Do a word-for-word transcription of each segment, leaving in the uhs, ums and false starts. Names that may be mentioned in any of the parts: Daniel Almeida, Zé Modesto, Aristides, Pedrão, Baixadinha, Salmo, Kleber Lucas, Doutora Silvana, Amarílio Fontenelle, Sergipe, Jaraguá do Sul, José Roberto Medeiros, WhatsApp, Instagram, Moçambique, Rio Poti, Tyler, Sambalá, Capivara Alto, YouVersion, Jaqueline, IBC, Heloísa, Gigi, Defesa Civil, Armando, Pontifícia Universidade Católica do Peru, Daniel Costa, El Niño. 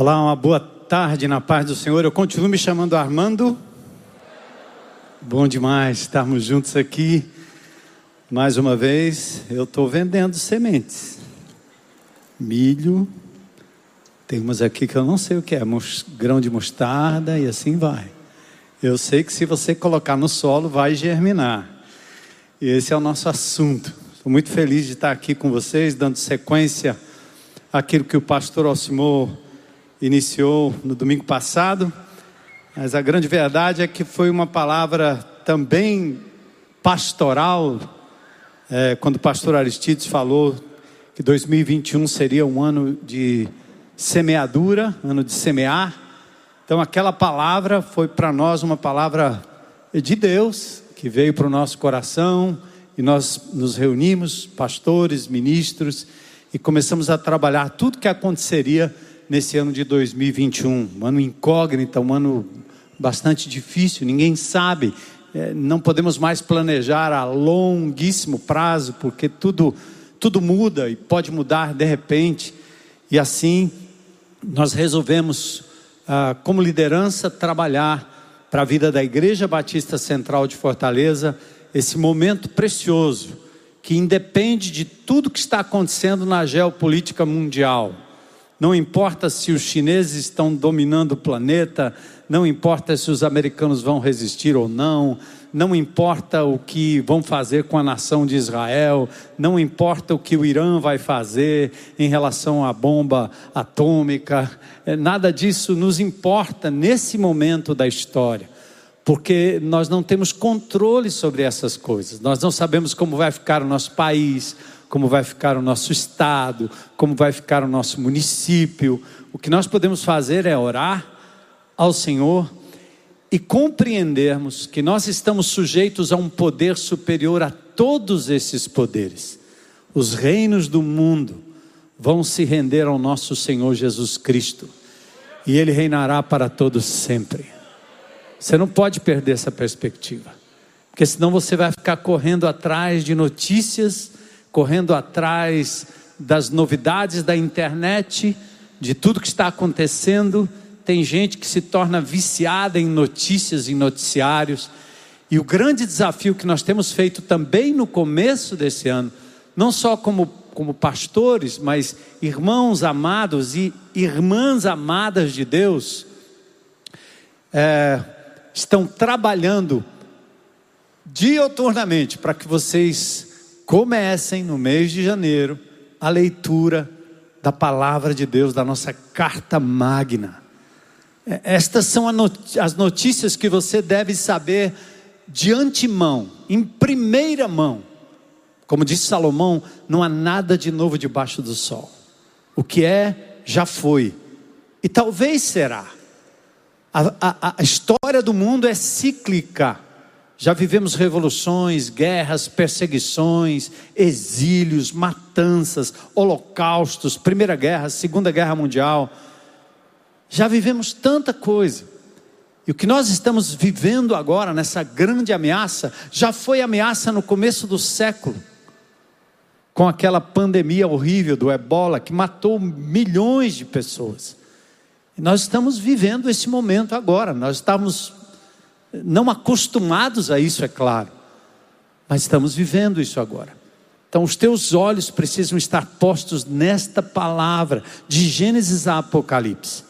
Olá, uma boa tarde na paz do Senhor. Eu continuo me chamando Armando. Bom demais estarmos juntos aqui. Mais uma vez, eu estou vendendo sementes. Milho. Tem umas aqui que eu não sei o que é. Grão de mostarda e assim vai. Eu sei que se você colocar no solo, vai germinar. E esse é o nosso assunto. Estou muito feliz de estar aqui com vocês, dando sequência àquilo que o pastor Alcimor iniciou no domingo passado. Mas a grande verdade é que foi uma palavra também pastoral, é, quando o pastor Aristides falou que dois mil e vinte e um seria um ano de semeadura, ano de semear. Então aquela palavra foi para nós uma palavra de Deus, que veio para o nosso coração, e nós nos reunimos, pastores, ministros, e começamos a trabalhar tudo que aconteceria nesse ano de dois mil e vinte e um, um ano incógnito, um ano bastante difícil, ninguém sabe, não podemos mais planejar a longuíssimo prazo, porque tudo, tudo muda e pode mudar de repente. E assim nós resolvemos, como liderança, trabalhar para a vida da Igreja Batista Central de Fortaleza, esse momento precioso, que independe de tudo que está acontecendo na geopolítica mundial. Não importa se os chineses estão dominando o planeta, não importa se os americanos vão resistir ou não, não importa o que vão fazer com a nação de Israel, não importa o que o Irã vai fazer em relação à bomba atômica, nada disso nos importa nesse momento da história, porque nós não temos controle sobre essas coisas, nós não sabemos como vai ficar o nosso país, como vai ficar o nosso estado, como vai ficar o nosso município. O que nós podemos fazer é orar ao Senhor e compreendermos que nós estamos sujeitos a um poder superior a todos esses poderes. Os reinos do mundo vão se render ao nosso Senhor Jesus Cristo, e Ele reinará para todos sempre. Você não pode perder essa perspectiva, porque senão você vai ficar correndo atrás de notícias, correndo atrás das novidades da internet, de tudo que está acontecendo. Tem gente que se torna viciada em notícias, em noticiários. E o grande desafio que nós temos feito também no começo desse ano, não só como, como pastores, mas irmãos amados e irmãs amadas de Deus, é, estão trabalhando dioturnamente para que vocês comecem no mês de janeiro a leitura da palavra de Deus, da nossa carta magna. Estas são as notícias que você deve saber de antemão, em primeira mão. Como disse Salomão, não há nada de novo debaixo do sol. O que é, já foi. E talvez será. A, a, a história do mundo é cíclica. Já vivemos revoluções, guerras, perseguições, exílios, matanças, holocaustos, Primeira Guerra, Segunda Guerra Mundial. Já vivemos tanta coisa. E o que nós estamos vivendo agora, nessa grande ameaça, já foi ameaça no começo do século, com aquela pandemia horrível do Ebola, que matou milhões de pessoas. E nós estamos vivendo esse momento agora. Nós estamos não acostumados a isso, é claro, mas estamos vivendo isso agora. Então os teus olhos precisam estar postos nesta palavra, de Gênesis a Apocalipse.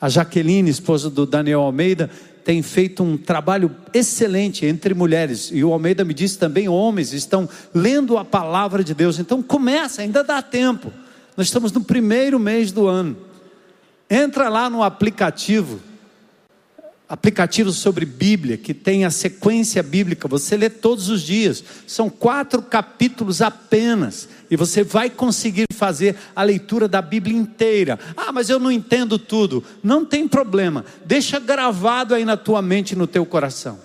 A Jaqueline, esposa do Daniel Almeida, tem feito um trabalho excelente entre mulheres, e o Almeida me disse também, homens estão lendo a palavra de Deus. Então começa, ainda dá tempo. Nós estamos no primeiro mês do ano. Entra lá no aplicativo aplicativos sobre Bíblia, que tem a sequência bíblica, você lê todos os dias, são quatro capítulos apenas, e você vai conseguir fazer a leitura da Bíblia inteira. Ah, mas eu não entendo tudo. Não tem problema, deixa gravado aí na tua mente e no teu coração.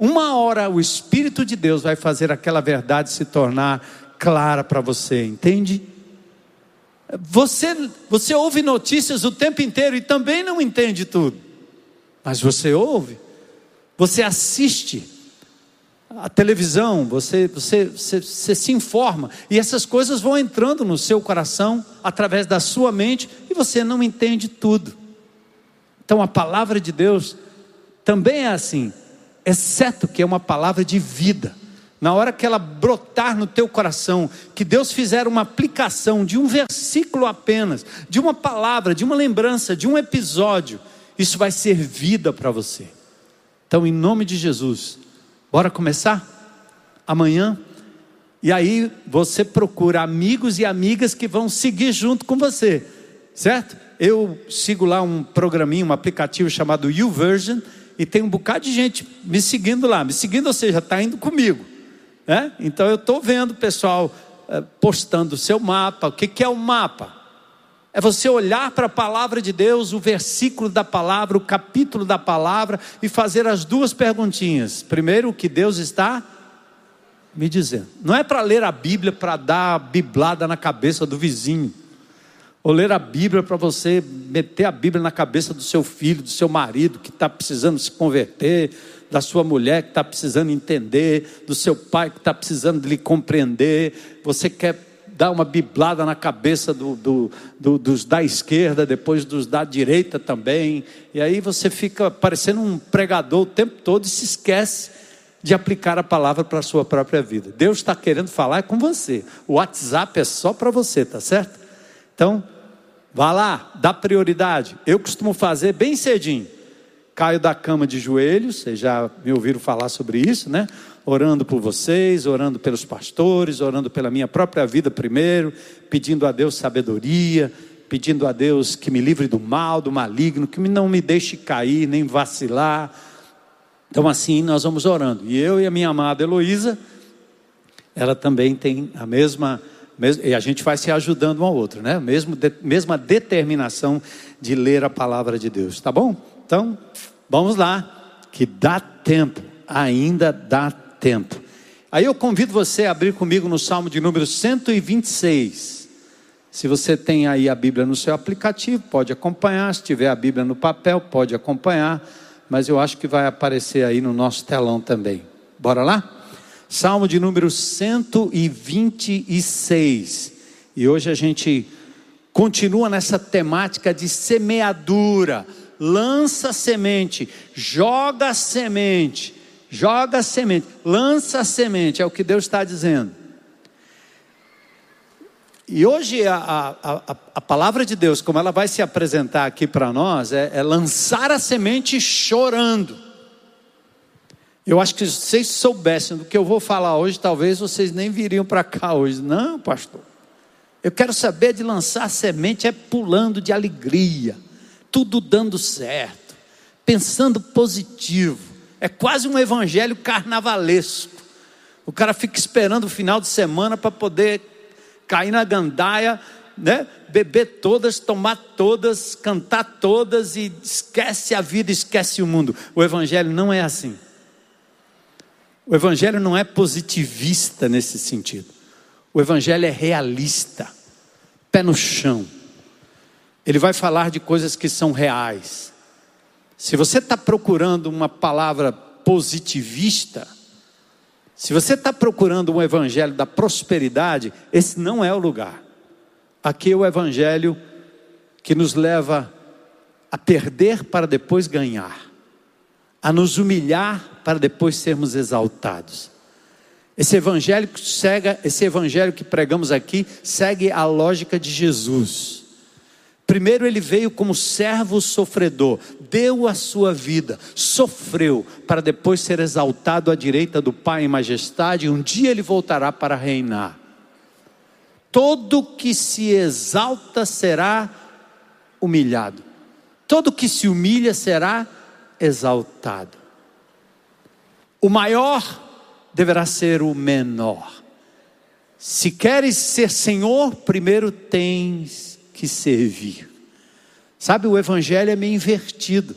Uma hora o Espírito de Deus vai fazer aquela verdade se tornar clara para você, entende? Você, você ouve notícias o tempo inteiro e também não entende tudo. Mas você ouve, você assiste, a televisão, você, você, você, você se informa, e essas coisas vão entrando no seu coração, através da sua mente, e você não entende tudo. Então a palavra de Deus também é assim, exceto que é uma palavra de vida. Na hora que ela brotar no teu coração, que Deus fizer uma aplicação de um versículo apenas, de uma palavra, de uma lembrança, de um episódio, isso vai ser vida para você. Então, em nome de Jesus, bora começar? Amanhã? E aí você procura amigos e amigas que vão seguir junto com você, certo? Eu sigo lá um programinho, um aplicativo chamado YouVersion, e tem um bocado de gente me seguindo lá. Me seguindo, ou seja, está indo comigo, né? Então eu estou vendo o pessoal eh, postando o seu mapa. O que, que é o mapa? É você olhar para a palavra de Deus, o versículo da palavra, o capítulo da palavra, e fazer as duas perguntinhas. Primeiro, o que Deus está me dizendo. Não é para ler a Bíblia para dar biblada na cabeça do vizinho, ou ler a Bíblia para você meter a Bíblia na cabeça do seu filho, do seu marido que está precisando se converter, da sua mulher que está precisando entender, do seu pai que está precisando lhe compreender. Você quer dar uma biblada na cabeça do, do, do, dos da esquerda, depois dos da direita também, e aí você fica parecendo um pregador o tempo todo e se esquece de aplicar a palavra para a sua própria vida. Deus está querendo falar com você, o WhatsApp é só para você, tá certo? Então, vá lá, dá prioridade. Eu costumo fazer bem cedinho, caio da cama de joelhos, vocês já me ouviram falar sobre isso, né? Orando por vocês, orando pelos pastores, orando pela minha própria vida primeiro, pedindo a Deus sabedoria, pedindo a Deus que me livre do mal, do maligno, que não me deixe cair, nem vacilar. Então assim nós vamos orando. E eu e a minha amada Heloísa, ela também tem a mesma, e a gente vai se ajudando um ao outro, né? Mesmo, mesma determinação de ler a palavra de Deus, tá bom? Então, vamos lá, que dá tempo, ainda dá tempo. Tempo. Aí eu convido você a abrir comigo no Salmo de número cento e vinte e seis. Se você tem aí a Bíblia no seu aplicativo, pode acompanhar. Se tiver a Bíblia no papel, pode acompanhar. Mas eu acho que vai aparecer aí no nosso telão também. Bora lá? Salmo de número cento e vinte e seis. E hoje a gente continua nessa temática de semeadura. Lança semente, joga semente. Joga a semente, lança a semente, é o que Deus está dizendo. E hoje a, a, a, a palavra de Deus, como ela vai se apresentar aqui para nós, é, é lançar a semente chorando. Eu acho que se vocês soubessem do que eu vou falar hoje, talvez vocês nem viriam para cá hoje. Não, pastor, eu quero saber de lançar a semente é pulando de alegria, tudo dando certo, pensando positivo. É quase um evangelho carnavalesco. O cara fica esperando o final de semana para poder cair na gandaia, né? Beber todas, tomar todas, cantar todas, e esquece a vida, esquece o mundo. O evangelho não é assim. O evangelho não é positivista nesse sentido. O evangelho é realista, pé no chão. Ele vai falar de coisas que são reais. Se você está procurando uma palavra positivista, se você está procurando um evangelho da prosperidade, esse não é o lugar. Aqui é o evangelho que nos leva a perder para depois ganhar, a nos humilhar para depois sermos exaltados. Esse evangelho que, segue, esse evangelho que pregamos aqui segue a lógica de Jesus. Primeiro ele veio como servo sofredor, deu a sua vida, sofreu, para depois ser exaltado à direita do Pai em majestade, e um dia ele voltará para reinar. Todo que se exalta será humilhado, todo que se humilha será exaltado. O maior deverá ser o menor. Se queres ser senhor, primeiro tens que servir. Sabe, o evangelho é meio invertido,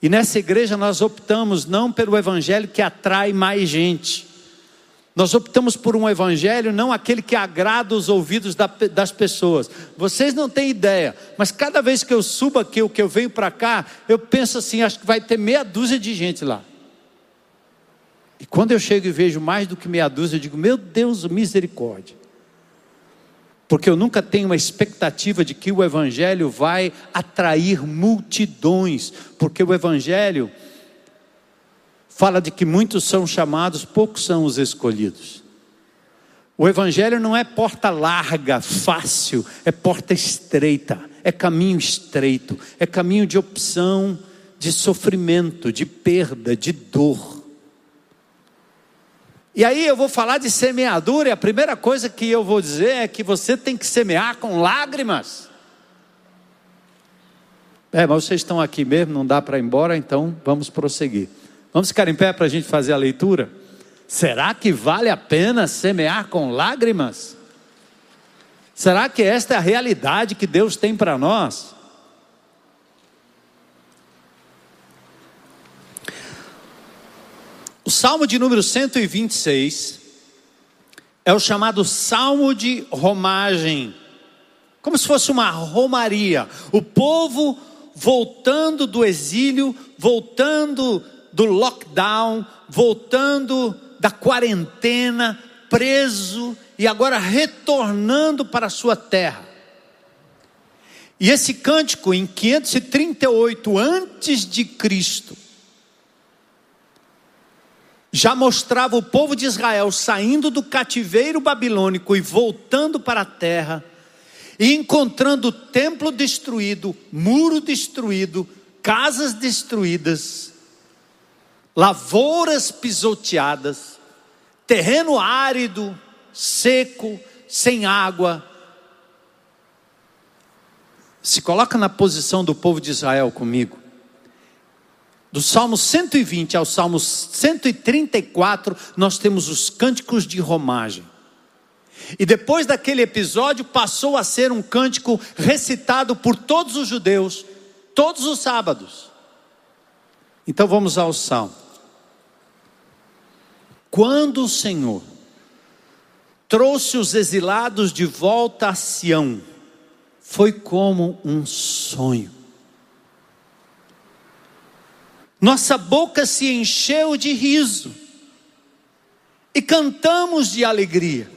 e nessa igreja nós optamos não pelo evangelho que atrai mais gente, nós optamos por um evangelho não aquele que agrada os ouvidos da, das pessoas. Vocês não têm ideia, mas cada vez que eu subo aqui, o que eu venho para cá, eu penso assim, acho que vai ter meia dúzia de gente lá, E quando eu chego e vejo mais do que meia dúzia, eu digo, meu Deus, misericórdia. Porque eu nunca tenho uma expectativa de que o Evangelho vai atrair multidões. Porque o Evangelho fala de que muitos são chamados, poucos são os escolhidos. O Evangelho não é porta larga, fácil, é porta estreita. É caminho estreito, é caminho de opção, de sofrimento, de perda, de dor. E aí eu vou falar de semeadura, e a primeira coisa que eu vou dizer é que você tem que semear com lágrimas. É, mas vocês estão aqui mesmo, não dá para ir embora, então vamos prosseguir. Vamos ficar em pé para a gente fazer a leitura? Será que vale a pena semear com lágrimas? Será que esta é a realidade que Deus tem para nós? O Salmo de número cento e vinte e seis é o chamado Salmo de Romagem, como se fosse uma romaria. O povo voltando do exílio, voltando do lockdown, voltando da quarentena, preso e agora retornando para a sua terra. E esse cântico em quinhentos e trinta e oito antes de Cristo já mostrava o povo de Israel saindo do cativeiro babilônico e voltando para a terra, e encontrando o templo destruído, muro destruído, casas destruídas, lavouras pisoteadas, terreno árido, seco, sem água. Se coloca na posição do povo de Israel comigo. Do Salmo cento e vinte ao Salmo cento e trinta e quatro, nós temos os cânticos de romagem. E depois daquele episódio, passou a ser um cântico recitado por todos os judeus, todos os sábados. Então vamos ao Salmo. Quando o Senhor trouxe os exilados de volta a Sião, foi como um sonho. Nossa boca se encheu de riso e cantamos de alegria.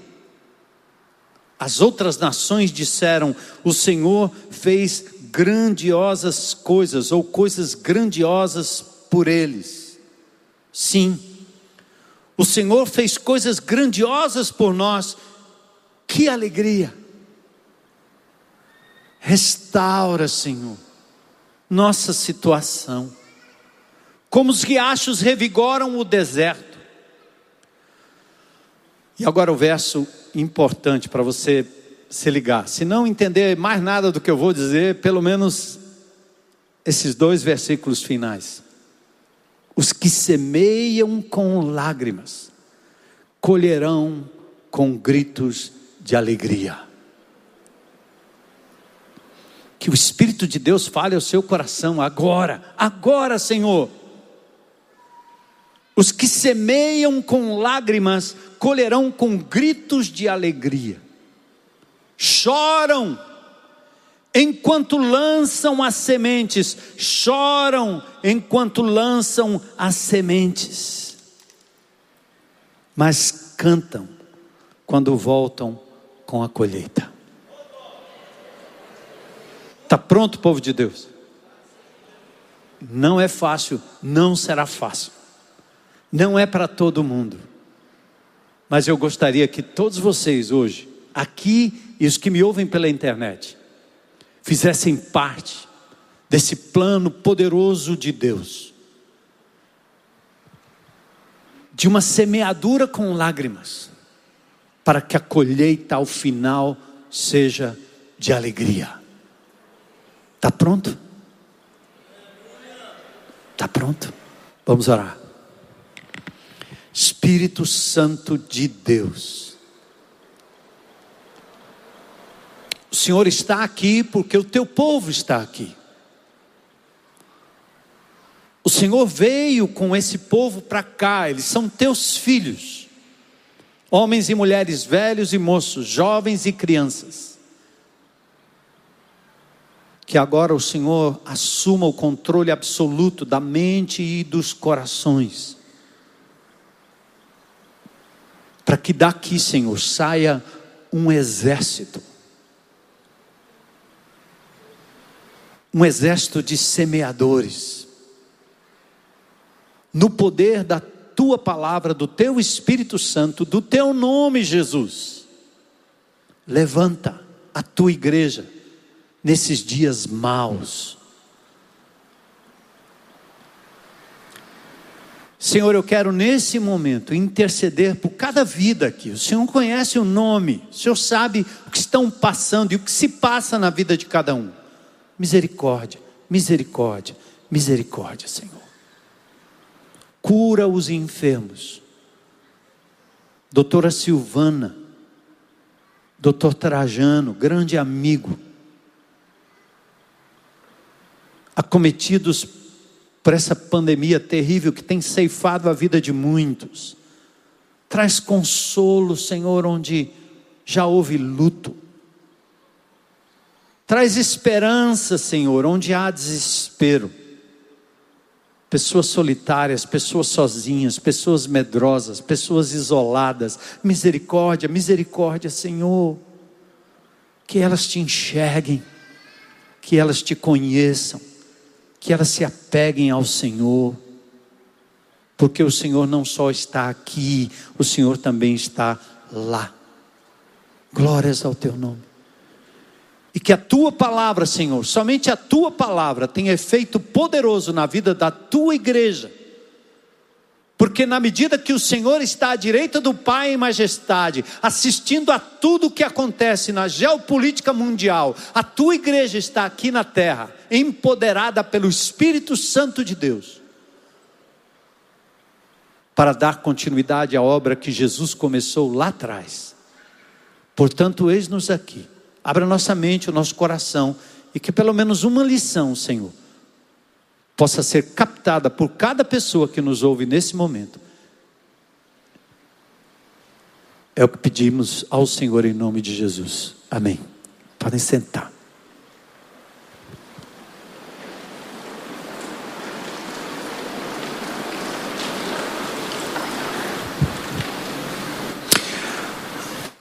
As outras nações disseram: o Senhor fez grandiosas coisas, ou coisas grandiosas por eles. Sim, o Senhor fez coisas grandiosas por nós. Que alegria! Restaura, Senhor, nossa situação. Como os riachos revigoram o deserto. E agora o verso importante para você se ligar. Se não entender mais nada do que eu vou dizer, pelo menos esses dois versículos finais. Os que semeiam com lágrimas, colherão com gritos de alegria. Que o Espírito de Deus fale ao seu coração agora. Agora, Senhor. Os que semeiam com lágrimas, colherão com gritos de alegria. Choram, enquanto lançam as sementes. Choram, enquanto lançam as sementes. Mas cantam, quando voltam com a colheita. Está pronto, povo de Deus? Não é fácil, não será fácil. Não é para todo mundo. Mas eu gostaria que todos vocês hoje, aqui e os que me ouvem pela internet, fizessem parte desse plano poderoso de Deus. De uma semeadura com lágrimas, para que a colheita ao final seja de alegria. Está pronto? Está pronto? Vamos orar. Espírito Santo de Deus, o Senhor está aqui porque o teu povo está aqui. O Senhor veio com esse povo para cá, eles são teus filhos, homens e mulheres, velhos e moços, jovens e crianças. Que agora o Senhor assuma o controle absoluto da mente e dos corações. para que daqui, Senhor, saia um exército. Um exército de semeadores. No poder da Tua palavra, do Teu Espírito Santo, do Teu nome, Jesus. Levanta a Tua igreja nesses dias maus. Senhor, eu quero nesse momento interceder por cada vida aqui. O Senhor conhece o nome, o Senhor sabe o que estão passando e o que se passa na vida de cada um. Misericórdia, misericórdia, misericórdia, Senhor. Cura os enfermos. Doutora Silvana, doutor Trajano, grande amigo, acometidos por essa pandemia terrível que tem ceifado a vida de muitos. Traz consolo, Senhor, onde já houve luto. Traz esperança, Senhor, onde há desespero. Pessoas solitárias, pessoas sozinhas, pessoas medrosas, pessoas isoladas. Misericórdia, misericórdia, Senhor. Que elas te enxerguem, que elas te conheçam, que elas se apeguem ao Senhor, porque o Senhor não só está aqui, o Senhor também está lá. Glórias ao Teu nome. E que a Tua palavra, Senhor, somente a Tua palavra tenha efeito poderoso na vida da Tua igreja, porque na medida que o Senhor está à direita do Pai em majestade, assistindo a tudo o que acontece na geopolítica mundial, a Tua igreja está aqui na terra, empoderada pelo Espírito Santo de Deus, para dar continuidade à obra que Jesus começou lá atrás. Portanto, eis-nos aqui. Abra nossa mente, o nosso coração, e que pelo menos uma lição, Senhor, possa ser captada por cada pessoa que nos ouve nesse momento. É o que pedimos ao Senhor em nome de Jesus. Amém. Podem sentar.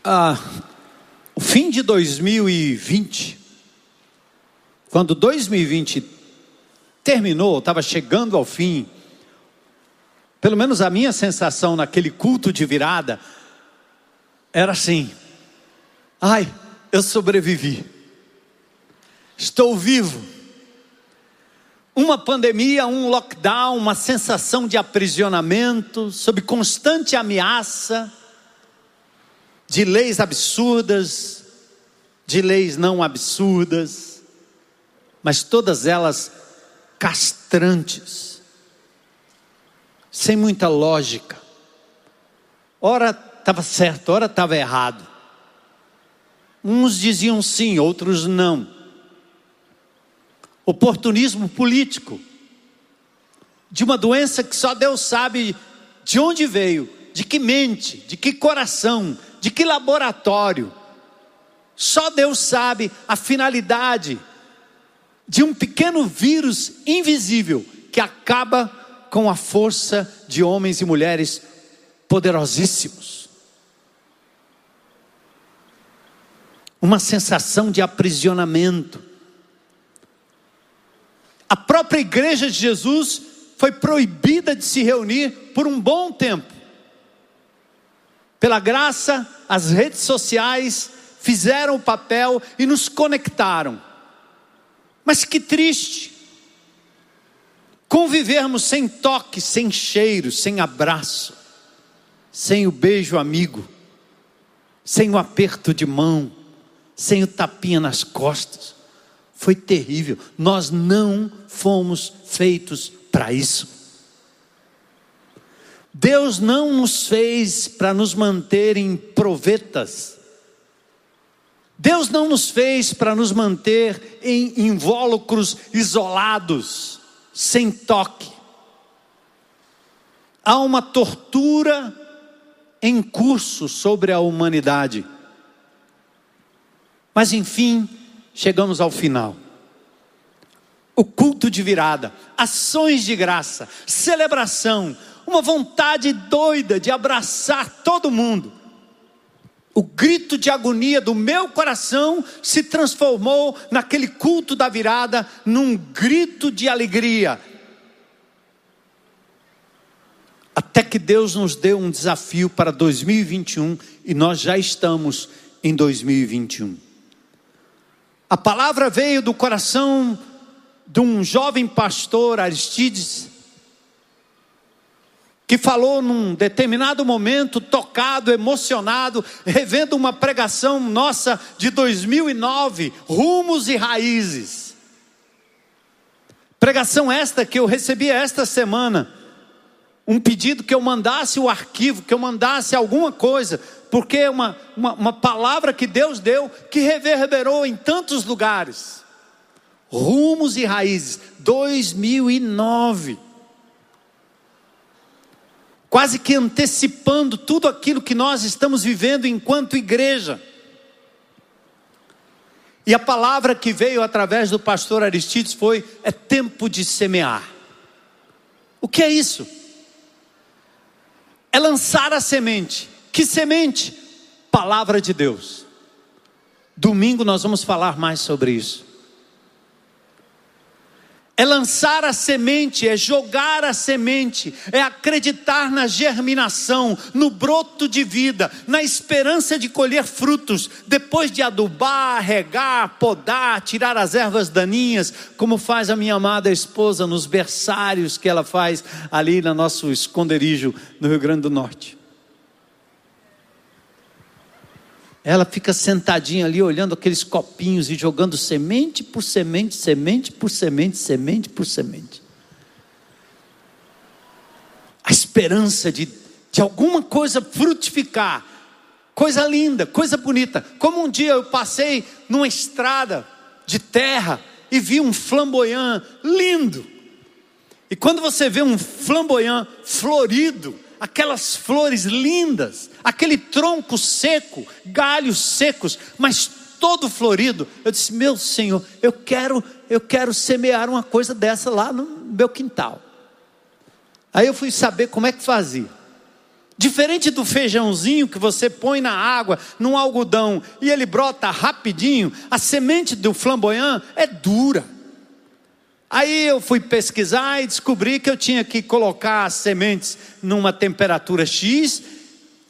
Ah, o fim de dois mil e vinte, quando dois mil e vinte terminou, estava chegando ao fim, pelo menos a minha sensação naquele culto de virada era assim: ai, eu sobrevivi, estou vivo. Uma pandemia, um lockdown, uma sensação de aprisionamento, sob constante ameaça de leis absurdas, de leis não absurdas, mas todas elas castrantes, sem muita lógica. Ora estava certo, ora estava errado. Uns diziam sim, outros não. Oportunismo político, de uma doença que só Deus sabe de onde veio, de que mente, de que coração, de que laboratório. Só Deus sabe a finalidade de um pequeno vírus invisível que acaba com a força de homens e mulheres poderosíssimos. Uma sensação de aprisionamento. A própria igreja de Jesus foi proibida de se reunir por um bom tempo. Pela graça, as redes sociais fizeram o papel e nos conectaram. Mas que triste convivermos sem toque, sem cheiro, sem abraço, sem o beijo amigo, sem o aperto de mão, sem o tapinha nas costas. Foi terrível. Nós não fomos feitos para isso. Deus não nos fez para nos manter em provetas. Deus não nos fez para nos manter em invólucros isolados, sem toque. Há uma tortura em curso sobre a humanidade. Mas enfim, chegamos ao final. O culto de virada, ações de graça, celebração, uma vontade doida de abraçar todo mundo. O grito de agonia do meu coração se transformou naquele culto da virada num grito de alegria. Até que Deus nos deu um desafio para dois mil e vinte e um e nós já estamos em dois mil e vinte e um. A palavra veio do coração de um jovem pastor, Aristides, que falou num determinado momento, tocado, emocionado, revendo uma pregação nossa de dois mil e nove, Rumos e Raízes. Pregação esta que eu recebi esta semana, um pedido que eu mandasse o arquivo, que eu mandasse alguma coisa, porque é uma, uma, uma palavra que Deus deu, que reverberou em tantos lugares. Rumos e Raízes, dois mil e nove. Quase que antecipando tudo aquilo que nós estamos vivendo enquanto igreja. E a palavra que veio através do pastor Aristides foi: é tempo de semear. O que é isso? É lançar a semente. Que semente? Palavra de Deus. Domingo nós vamos falar mais sobre isso. É lançar a semente, é jogar a semente, é acreditar na germinação, no broto de vida, na esperança de colher frutos, depois de adubar, regar, podar, tirar as ervas daninhas, como faz a minha amada esposa nos berçários que ela faz ali no nosso esconderijo no Rio Grande do Norte. Ela fica sentadinha ali olhando aqueles copinhos e jogando semente por semente, semente por semente, semente por semente. A esperança de, de alguma coisa frutificar. Coisa linda, coisa bonita. Como um dia eu passei numa estrada de terra e vi um flamboyant lindo. E quando você vê um flamboyant florido, aquelas flores lindas, aquele tronco seco, galhos secos, mas todo florido. Eu disse: meu Senhor, eu quero, eu quero semear uma coisa dessa lá no meu quintal. Aí eu fui saber como é que fazia. Diferente do feijãozinho que você põe na água, num algodão, e ele brota rapidinho, a semente do flamboyant é dura. Aí eu fui pesquisar e descobri que eu tinha que colocar as sementes numa temperatura X,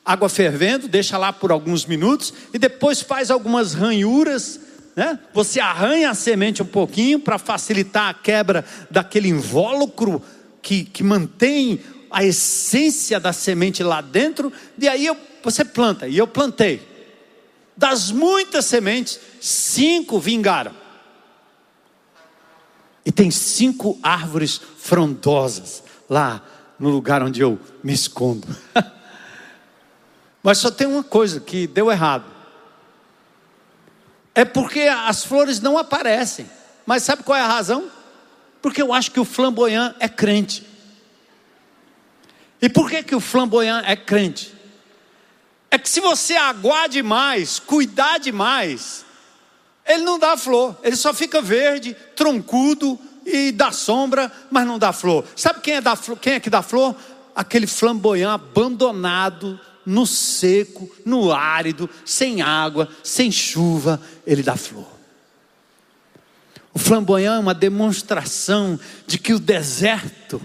água fervendo, deixa lá por alguns minutos e depois faz algumas ranhuras, né? Você arranha a semente um pouquinho para facilitar a quebra daquele invólucro que, que mantém a essência da semente lá dentro. E aí eu, você planta, e eu plantei. Das muitas sementes, cinco vingaram. E tem cinco árvores frondosas lá no lugar onde eu me escondo. Mas só tem uma coisa que deu errado. É porque as flores não aparecem. Mas sabe qual é a razão? Porque eu acho que o flamboyant é crente. E por que que o flamboyant é crente? É que se você aguar demais, cuidar demais, ele não dá flor, ele só fica verde, troncudo e dá sombra, mas não dá flor. Sabe quem é, da, quem é que dá flor? Aquele flamboyant abandonado, no seco, no árido, sem água, sem chuva, ele dá flor. O flamboyant é uma demonstração de que o deserto,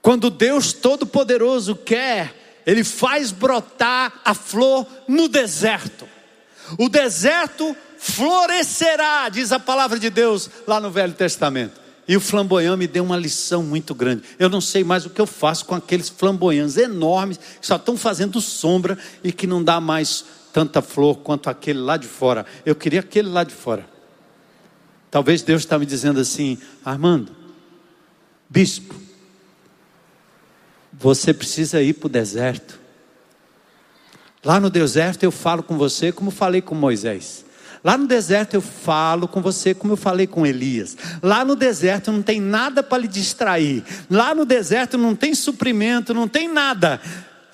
quando Deus Todo-Poderoso quer, ele faz brotar a flor no deserto. O deserto florescerá, diz a palavra de Deus lá no Velho Testamento. E o flamboyant me deu uma lição muito grande. Eu não sei mais o que eu faço com aqueles flamboyants enormes que só estão fazendo sombra e que não dá mais tanta flor quanto aquele lá de fora. Eu queria aquele lá de fora. Talvez Deus está me dizendo assim: Armando, bispo, você precisa ir para o deserto. Lá no deserto eu falo com você como falei com Moisés. Lá no deserto eu falo com você como eu falei com Elias. Lá no deserto não tem nada para lhe distrair. Lá no deserto não tem suprimento, não tem nada.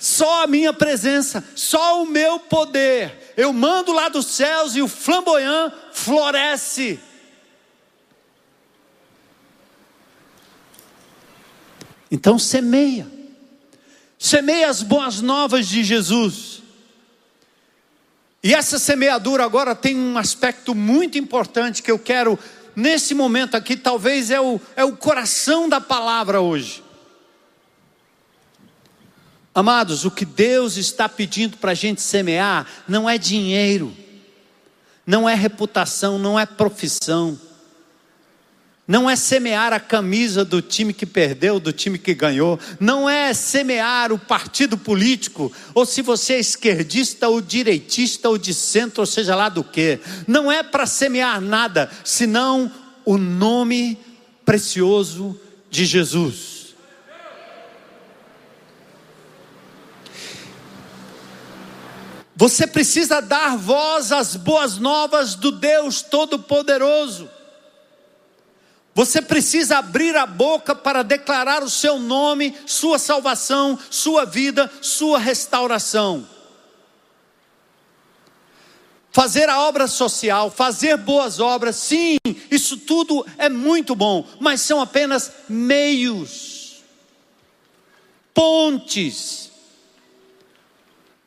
Só a minha presença, só o meu poder. Eu mando lá dos céus e o flamboyant floresce. Então semeia. Semeia as boas novas de Jesus. E essa semeadura agora tem um aspecto muito importante que eu quero, nesse momento aqui, talvez é o, é o coração da palavra hoje. Amados, o que Deus está pedindo para a gente semear não é dinheiro, não é reputação, não é profissão, não é semear a camisa do time que perdeu, do time que ganhou, não é semear o partido político, ou se você é esquerdista ou direitista ou de centro, ou seja lá do que, não é para semear nada, senão o nome precioso de Jesus. Você precisa dar voz às boas novas do Deus Todo-Poderoso. Você precisa abrir a boca para declarar o seu nome, sua salvação, sua vida, sua restauração. Fazer a obra social, fazer boas obras, sim, isso tudo é muito bom, mas são apenas meios, pontes.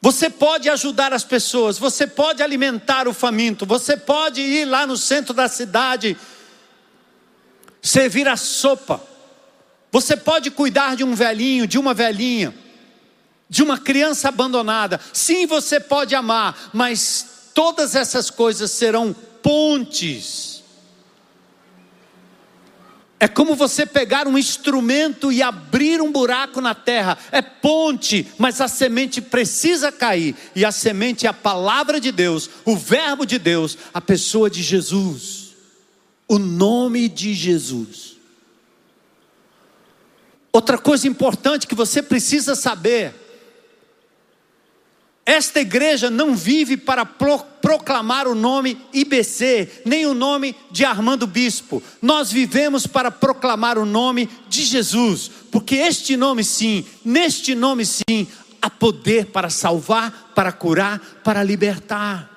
Você pode ajudar as pessoas, você pode alimentar o faminto, você pode ir lá no centro da cidade, servir a sopa, você pode cuidar de um velhinho, de uma velhinha, de uma criança abandonada. Sim, você pode amar, mas todas essas coisas serão pontes. É como você pegar um instrumento e abrir um buraco na terra. É ponte, mas a semente precisa cair. E a semente é a palavra de Deus, o verbo de Deus, a pessoa de Jesus. O nome de Jesus. Outra coisa importante que você precisa saber. Esta igreja não vive para proclamar o nome I B C, nem o nome de Armando Bispo. Nós vivemos para proclamar o nome de Jesus, porque este nome sim, neste nome sim, há poder para salvar, para curar, para libertar.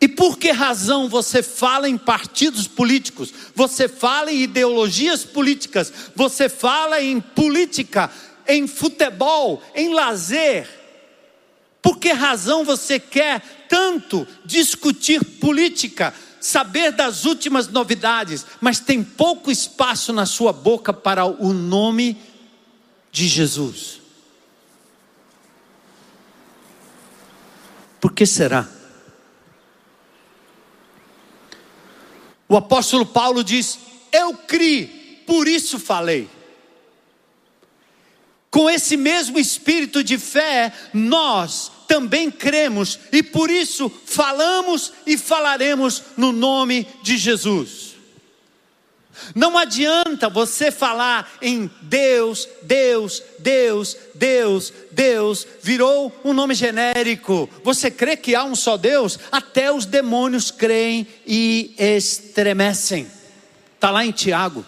E por que razão você fala em partidos políticos? Você fala em ideologias políticas? Você fala em política? Em futebol, em lazer? Por que razão você quer tanto discutir política, saber das últimas novidades, mas tem pouco espaço na sua boca para o nome de Jesus? Por que será? O apóstolo Paulo diz: eu criei, por isso falei. Com esse mesmo espírito de fé, nós também cremos e por isso falamos e falaremos no nome de Jesus. Não adianta você falar em Deus, Deus, Deus, Deus, Deus, virou um nome genérico. Você crê que há um só Deus? Até os demônios creem e estremecem. Está lá em Tiago.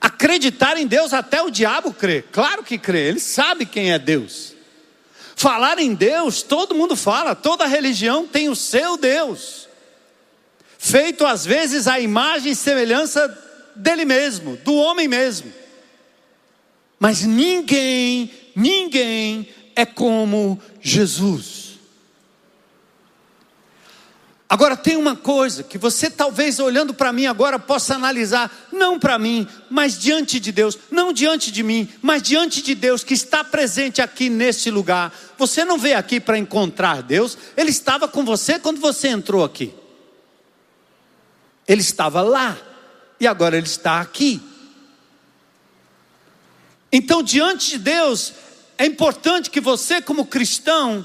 Acreditar em Deus até o diabo crê. Claro que crê, ele sabe quem é Deus. Falar em Deus, todo mundo fala, toda religião tem o seu Deus, feito às vezes à imagem e semelhança dele mesmo, do homem mesmo. Mas ninguém, ninguém é como Jesus. Agora tem uma coisa que você talvez olhando para mim agora possa analisar, não para mim, mas diante de Deus, não diante de mim, mas diante de Deus que está presente aqui neste lugar. Você não veio aqui para encontrar Deus, Ele estava com você quando você entrou aqui. Ele estava lá e agora Ele está aqui. Então diante de Deus é importante que você como cristão,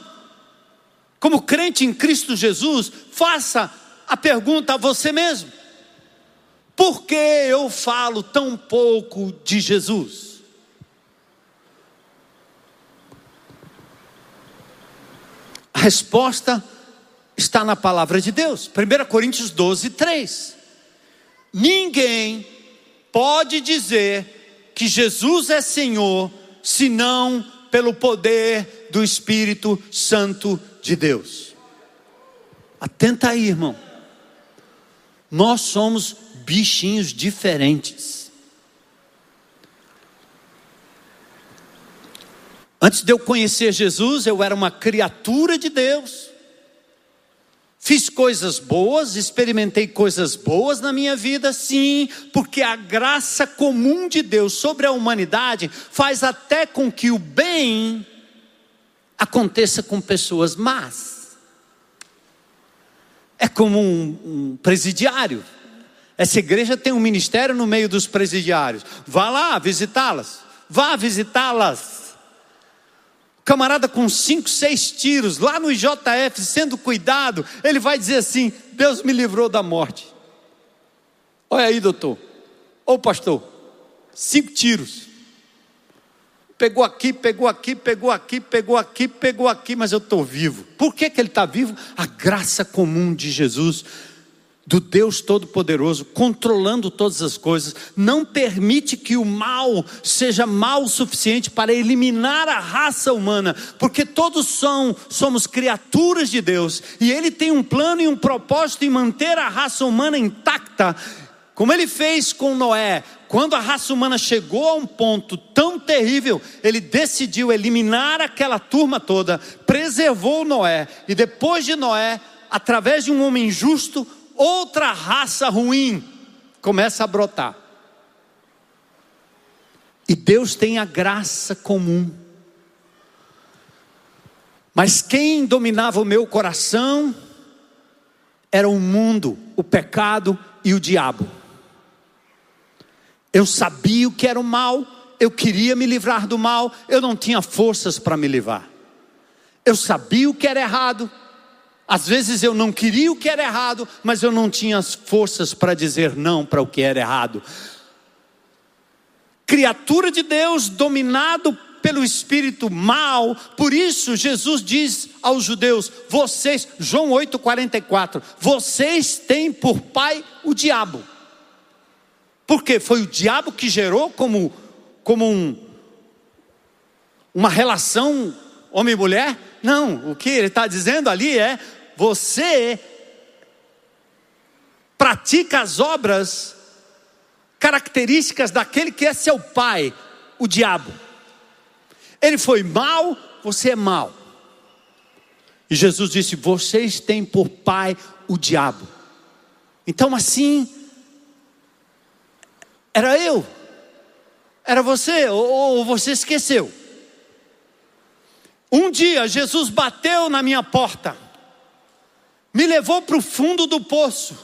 como crente em Cristo Jesus, faça a pergunta a você mesmo: por que eu falo tão pouco de Jesus? A resposta está na palavra de Deus, primeira Coríntios doze, três. Ninguém pode dizer que Jesus é Senhor, senão pelo poder do Espírito Santo de Deus. Atenta aí, irmão. Nós somos bichinhos diferentes. Antes de eu conhecer Jesus, eu era uma criatura de Deus. Fiz coisas boas, experimentei coisas boas na minha vida, sim, porque a graça comum de Deus sobre a humanidade faz até com que o bem aconteça com pessoas más. É como um, um presidiário. Essa igreja tem um ministério no meio dos presidiários. Vá lá visitá-las, vá visitá-las. Camarada com cinco, seis tiros, lá no I J F, sendo cuidado, ele vai dizer assim: Deus me livrou da morte. Olha aí, doutor, ou pastor, cinco tiros. Pegou aqui, pegou aqui, pegou aqui, pegou aqui, pegou aqui, mas eu estou vivo. Por que que ele está vivo? A graça comum de Jesus, do Deus Todo-Poderoso, controlando todas as coisas, não permite que o mal seja mal o suficiente para eliminar a raça humana, porque todos são, somos criaturas de Deus, e Ele tem um plano e um propósito em manter a raça humana intacta, como Ele fez com Noé. Quando a raça humana chegou a um ponto tão terrível, Ele decidiu eliminar aquela turma toda, preservou Noé, e depois de Noé, através de um homem justo, outra raça ruim começa a brotar. E Deus tem a graça comum. Mas quem dominava o meu coração era o mundo, o pecado e o diabo. Eu sabia o que era o mal, eu queria me livrar do mal, eu não tinha forças para me livrar. Eu sabia o que era errado. Às vezes eu não queria o que era errado, mas eu não tinha as forças para dizer não para o que era errado. Criatura de Deus, dominado pelo espírito mau. Por isso Jesus diz aos judeus: vocês, João oito, quarenta e quatro, vocês têm por pai o diabo. Porque foi o diabo que gerou como, como um, uma relação homem e mulher? Não, o que ele está dizendo ali é: você pratica as obras características daquele que é seu pai, o diabo. Ele foi mau, você é mau. E Jesus disse: vocês têm por pai o diabo. Então assim, era eu, era você, ou, ou você esqueceu. Um dia Jesus bateu na minha porta, me levou para o fundo do poço.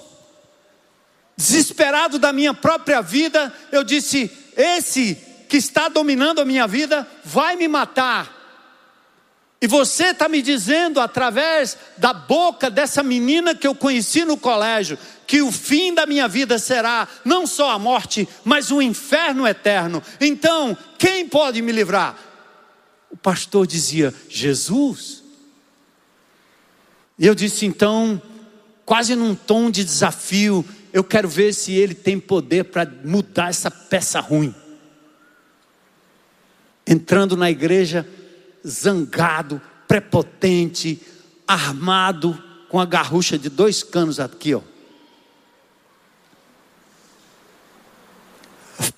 Desesperado da minha própria vida, eu disse: esse que está dominando a minha vida vai me matar. E você está me dizendo, através da boca dessa menina que eu conheci no colégio, que o fim da minha vida será não só a morte, mas um inferno eterno. Então, quem pode me livrar? O pastor dizia: Jesus. E eu disse então, quase num tom de desafio: eu quero ver se ele tem poder para mudar essa peça ruim. Entrando na igreja, zangado, prepotente, armado, com a garrucha de dois canos aqui, ó.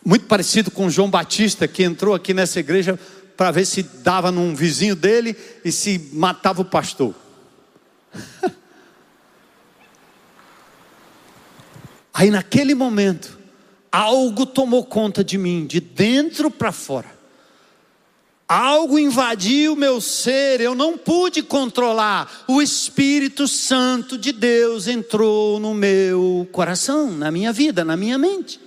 Muito parecido com João Batista, que entrou aqui nessa igreja para ver se dava num vizinho dele e se matava o pastor. Aí naquele momento, algo tomou conta de mim, de dentro para fora. Algo invadiu o meu ser, eu não pude controlar. O Espírito Santo de Deus entrou no meu coração, na minha vida, na minha mente.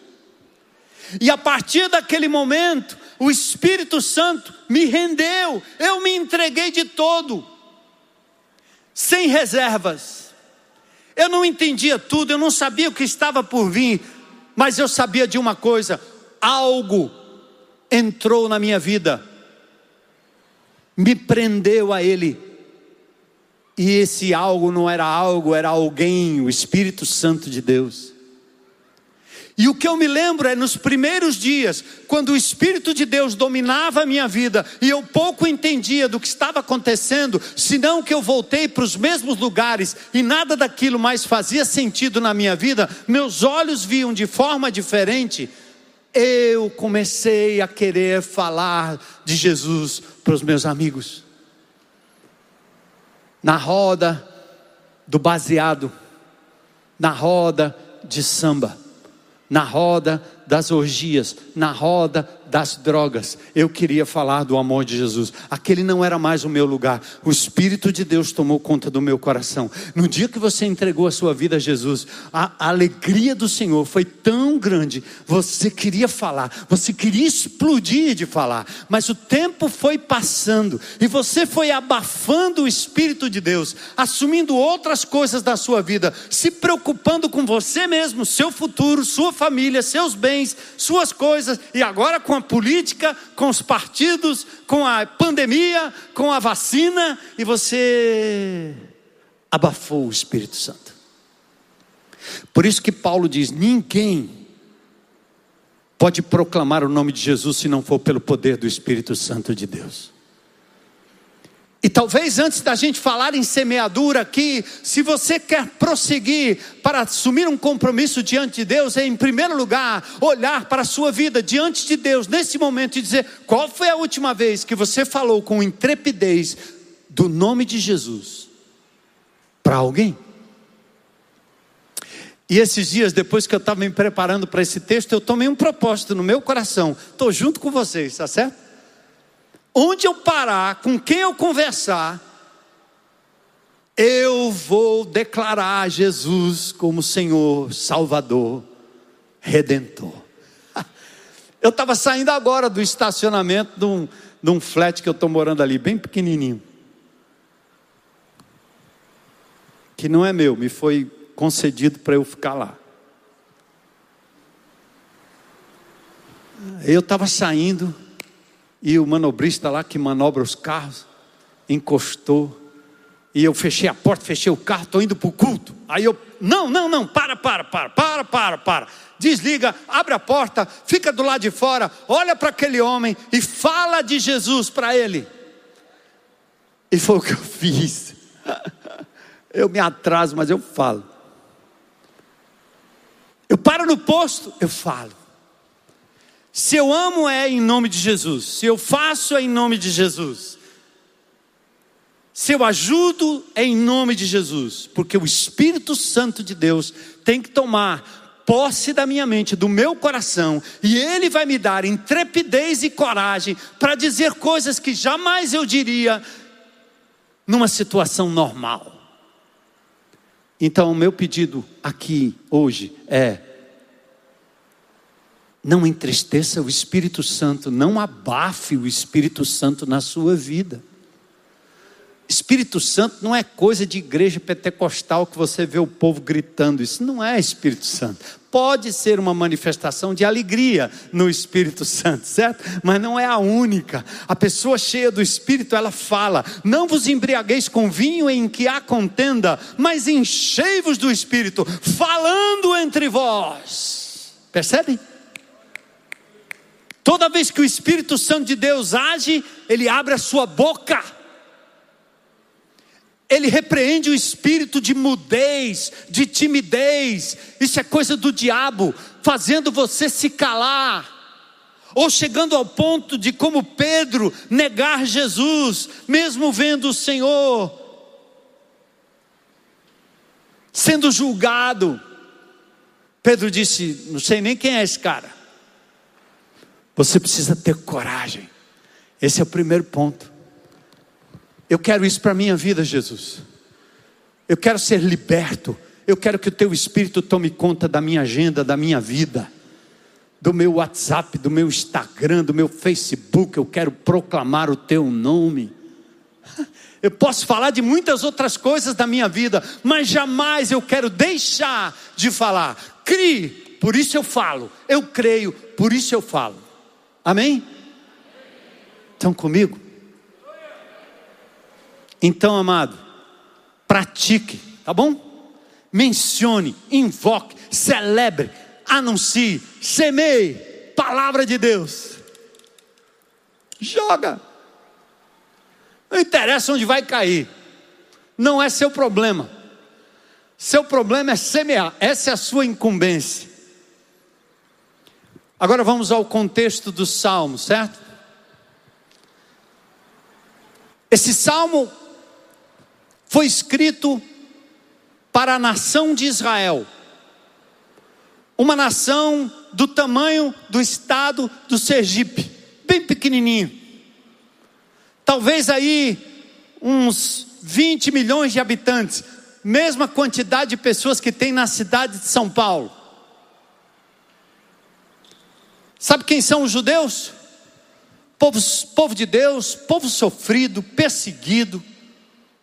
E a partir daquele momento, o Espírito Santo me rendeu. Eu me entreguei de todo, sem reservas. Eu não entendia tudo, eu não sabia o que estava por vir, mas eu sabia de uma coisa: algo entrou na minha vida, me prendeu a Ele. E esse algo não era algo, era alguém, o Espírito Santo de Deus. E o que eu me lembro é, nos primeiros dias, quando o Espírito de Deus dominava a minha vida, e eu pouco entendia do que estava acontecendo, senão que eu voltei para os mesmos lugares, e nada daquilo mais fazia sentido na minha vida, meus olhos viam de forma diferente, eu comecei a querer falar de Jesus para os meus amigos. Na roda do baseado, na roda de samba, na roda das orgias, na roda das drogas, eu queria falar do amor de Jesus. Aquele não era mais o meu lugar. O Espírito de Deus tomou conta do meu coração. No dia que você entregou a sua vida a Jesus, a alegria do Senhor foi tão grande, você queria falar, você queria explodir de falar, mas o tempo foi passando, e você foi abafando o Espírito de Deus, assumindo outras coisas da sua vida, se preocupando com você mesmo, seu futuro, sua família, seus bens, suas coisas, e agora com a política, com os partidos, com a pandemia, com a vacina, e você abafou o Espírito Santo. Por isso que Paulo diz: ninguém pode proclamar o nome de Jesus se não for pelo poder do Espírito Santo de Deus. E talvez antes da gente falar em semeadura aqui, se você quer prosseguir para assumir um compromisso diante de Deus, é em primeiro lugar olhar para a sua vida diante de Deus nesse momento e dizer: qual foi a última vez que você falou com intrepidez do nome de Jesus para alguém? E esses dias, depois que eu estava me preparando para esse texto, eu tomei um propósito no meu coração. Estou junto com vocês, está certo? Onde eu parar, com quem eu conversar, eu vou declarar Jesus como Senhor, Salvador, Redentor. Eu estava saindo agora do estacionamento de um, de um flat que eu estou morando ali, bem pequenininho, que não é meu, me foi concedido para eu ficar lá. Eu estava saindo, e o manobrista lá que manobra os carros encostou, e eu fechei a porta, fechei o carro, estou indo para o culto. Aí eu, não, não, não, para, para, para, para, para, para. Desliga, abre a porta, fica do lado de fora, olha para aquele homem e fala de Jesus para ele. E foi o que eu fiz. Eu me atraso, mas eu falo. Eu paro no posto, eu falo. Se eu amo é em nome de Jesus, se eu faço é em nome de Jesus, se eu ajudo é em nome de Jesus, porque o Espírito Santo de Deus tem que tomar posse da minha mente, do meu coração, e Ele vai me dar intrepidez e coragem para dizer coisas que jamais eu diria numa situação normal. Então o meu pedido aqui hoje é: não entristeça o Espírito Santo, não abafe o Espírito Santo na sua vida. Espírito Santo não é coisa de igreja pentecostal que você vê o povo gritando, isso não é Espírito Santo. Pode ser uma manifestação de alegria no Espírito Santo, certo? Mas não é a única. A pessoa cheia do Espírito, ela fala: não vos embriagueis com vinho em que há contenda, mas enchei-vos do Espírito, falando entre vós. Percebem? Toda vez que o Espírito Santo de Deus age, Ele abre a sua boca. Ele repreende o espírito de mudez, de timidez. Isso é coisa do diabo, fazendo você se calar. Ou chegando ao ponto de, como Pedro, negar Jesus, mesmo vendo o Senhor. Sendo julgado. Pedro disse: não sei nem quem é esse cara. Você precisa ter coragem. Esse é o primeiro ponto. Eu quero isso para a minha vida, Jesus. Eu quero ser liberto. Eu quero que o teu Espírito tome conta da minha agenda, da minha vida, do meu WhatsApp, do meu Instagram, do meu Facebook. Eu quero proclamar o teu nome. Eu posso falar de muitas outras coisas da minha vida, mas jamais eu quero deixar de falar. Crie, por isso eu falo. Eu creio, por isso eu falo. Amém? Estão comigo? Então, amado, pratique, tá bom? Mencione, invoque, celebre, anuncie, semeie, palavra de Deus. Joga. Não interessa onde vai cair. Não é seu problema. Seu problema é semear. Essa é a sua incumbência. Agora vamos ao contexto do Salmo, certo? Esse Salmo foi escrito para a nação de Israel. Uma nação do tamanho do estado do Sergipe, bem pequenininho. Talvez aí uns vinte milhões de habitantes, mesma quantidade de pessoas que tem na cidade de São Paulo. Sabe quem são os judeus? Povo, povo de Deus, povo sofrido, perseguido,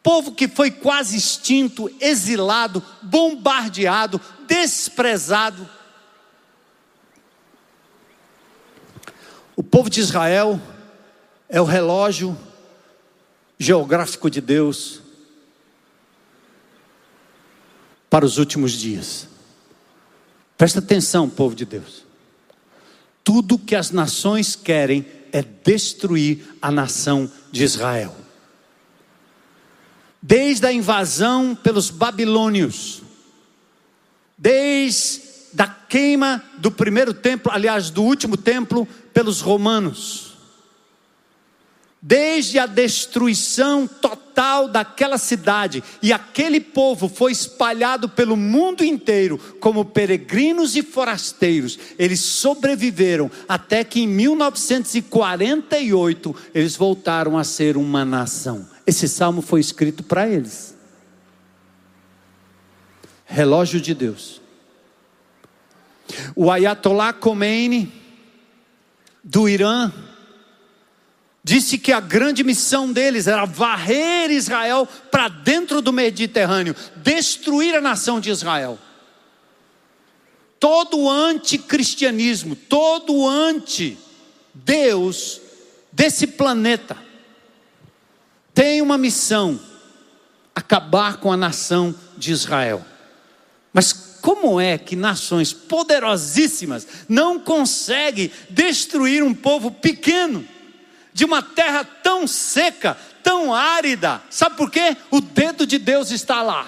povo que foi quase extinto, exilado, bombardeado, desprezado. O povo de Israel é o relógio geográfico de Deus para os últimos dias. Presta atenção, povo de Deus. Tudo que as nações querem é destruir a nação de Israel. Desde a invasão pelos babilônios, desde a queima do primeiro templo, aliás, do último templo, pelos romanos, desde a destruição total daquela cidade, e aquele povo foi espalhado pelo mundo inteiro como peregrinos e forasteiros. Eles sobreviveram até que em mil novecentos e quarenta e oito eles voltaram a ser uma nação. Esse salmo foi escrito para eles. Relógio de Deus. O Ayatollah Khomeini do Irã disse que a grande missão deles era varrer Israel para dentro do Mediterrâneo, destruir a nação de Israel. Todo o anticristianismo, todo o anti-Deus desse planeta tem uma missão: acabar com a nação de Israel. Mas como é que nações poderosíssimas não conseguem destruir um povo pequeno de uma terra tão seca, tão árida? Sabe por quê? O dedo de Deus está lá.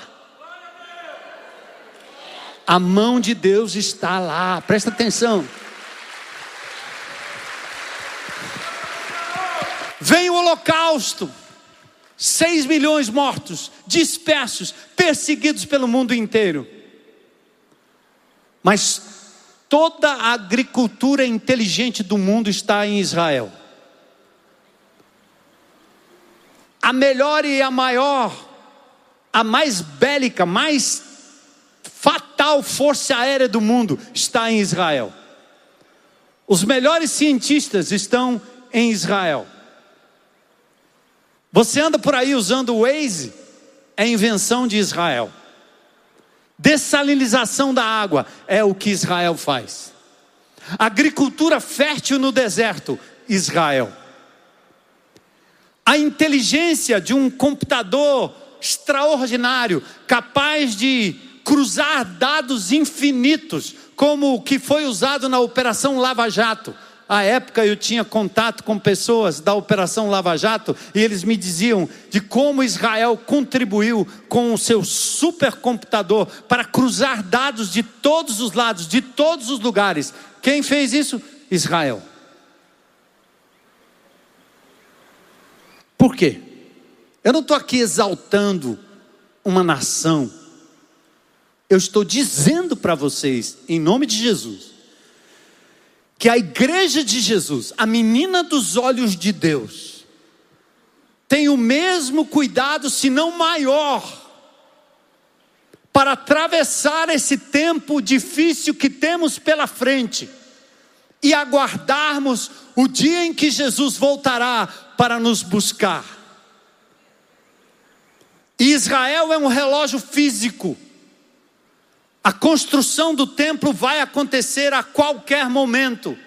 A mão de Deus está lá. Presta atenção. Vem o holocausto. Seis milhões mortos, dispersos, perseguidos pelo mundo inteiro. Mas toda a agricultura inteligente do mundo está em Israel. A melhor e a maior, a mais bélica, mais fatal força aérea do mundo está em Israel. Os melhores cientistas estão em Israel. Você anda por aí usando o Waze, é invenção de Israel. Dessalinização da água é o que Israel faz. Agricultura fértil no deserto, Israel. A inteligência de um computador extraordinário, capaz de cruzar dados infinitos, como o que foi usado na Operação Lava Jato. À época eu tinha contato com pessoas da Operação Lava Jato, e eles me diziam de como Israel contribuiu com o seu supercomputador para cruzar dados de todos os lados, de todos os lugares. Quem fez isso? Israel. Por quê? Eu não estou aqui exaltando uma nação. Eu estou dizendo para vocês, em nome de Jesus, que a igreja de Jesus, a menina dos olhos de Deus, tem o mesmo cuidado, se não maior, para atravessar esse tempo difícil que temos pela frente e aguardarmos o dia em que Jesus voltará para nos buscar. Israel é um relógio físico. A construção do templo vai acontecer a qualquer momento.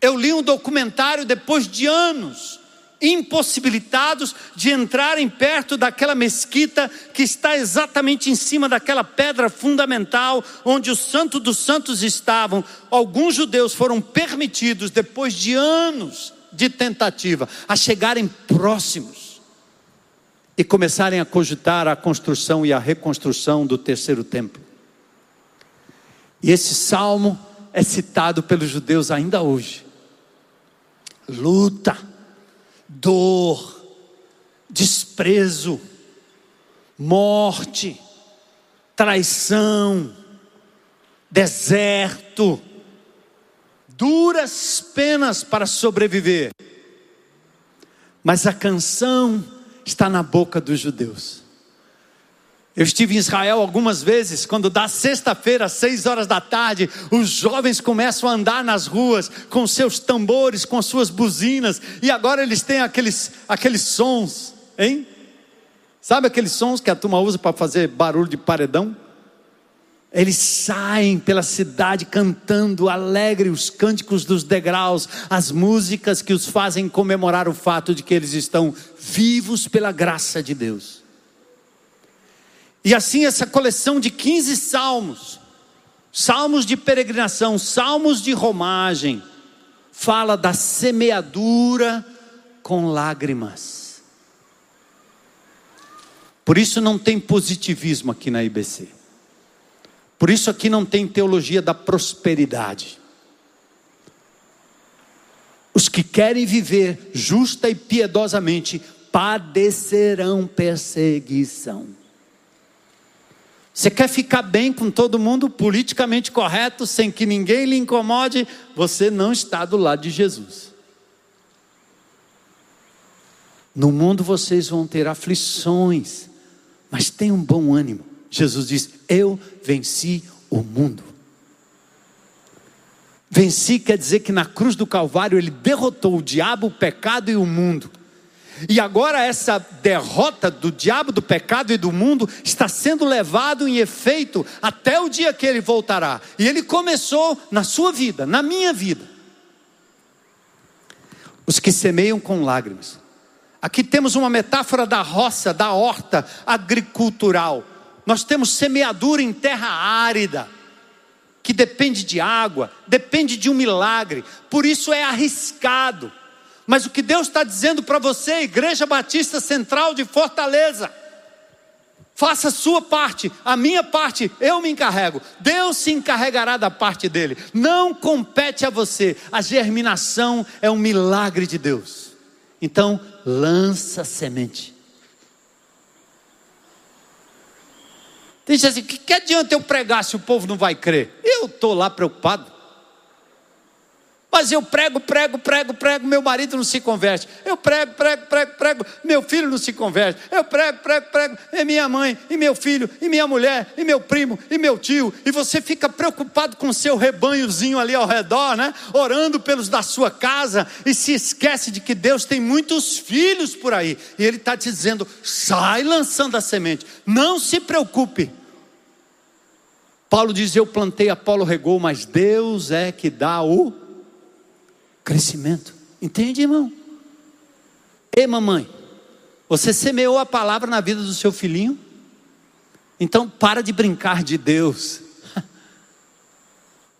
Eu li um documentário depois de anos impossibilitados de entrarem perto daquela mesquita que está exatamente em cima daquela pedra fundamental onde os santos dos santos estavam. Alguns judeus foram permitidos, depois de anos de tentativa, a chegarem próximos e começarem a cogitar a construção e a reconstrução do terceiro templo. E esse salmo é citado pelos judeus ainda hoje. Luta, dor, desprezo, morte, traição, deserto, duras penas para sobreviver. Mas a canção está na boca dos judeus. Eu estive em Israel algumas vezes, quando dá sexta-feira, às seis horas da tarde, os jovens começam a andar nas ruas, com seus tambores, com suas buzinas, e agora eles têm aqueles, aqueles sons, hein? Sabe aqueles sons que a turma usa para fazer barulho de paredão? Eles saem pela cidade cantando alegre os cânticos dos degraus, as músicas que os fazem comemorar o fato de que eles estão vivos pela graça de Deus. E assim essa coleção de quinze salmos, salmos de peregrinação, salmos de romagem, fala da semeadura com lágrimas. Por isso não tem positivismo aqui na I B C. Por isso aqui não tem teologia da prosperidade. Os que querem viver justa e piedosamente padecerão perseguição. Você quer ficar bem com todo mundo, politicamente correto, sem que ninguém lhe incomode? Você não está do lado de Jesus. No mundo vocês vão ter aflições, mas tenham bom ânimo. Jesus diz: eu venci o mundo. Venci quer dizer que na cruz do Calvário ele derrotou o diabo, o pecado e o mundo. E agora essa derrota do diabo, do pecado e do mundo está sendo levado em efeito até o dia que ele voltará. E ele começou na sua vida, na minha vida. Os que semeiam com lágrimas. Aqui temos uma metáfora da roça, da horta agricultural. Nós temos semeadura em terra árida, que depende de água, depende de um milagre. Por isso é arriscado. Mas o que Deus está dizendo para você, Igreja Batista Central de Fortaleza, faça a sua parte, a minha parte, eu me encarrego. Deus se encarregará da parte dele. Não compete a você. A germinação é um milagre de Deus. Então, lança a semente. Tem gente assim: o que, que adianta eu pregar se o povo não vai crer? Eu estou lá preocupado. Mas eu prego, prego, prego, prego, meu marido não se converte. Eu prego, prego, prego, prego, meu filho não se converte. Eu prego, prego, prego, e minha mãe, e meu filho, e minha mulher, e meu primo, e meu tio. E você fica preocupado com o seu rebanhozinho ali ao redor, né? Orando pelos da sua casa. E se esquece de que Deus tem muitos filhos por aí. E Ele está te dizendo: sai lançando a semente. Não se preocupe. Paulo diz: eu plantei, Apolo regou, mas Deus é que dá o crescimento. Entende, irmão? Ei, mamãe, você semeou a palavra na vida do seu filhinho? Então para de brincar de Deus.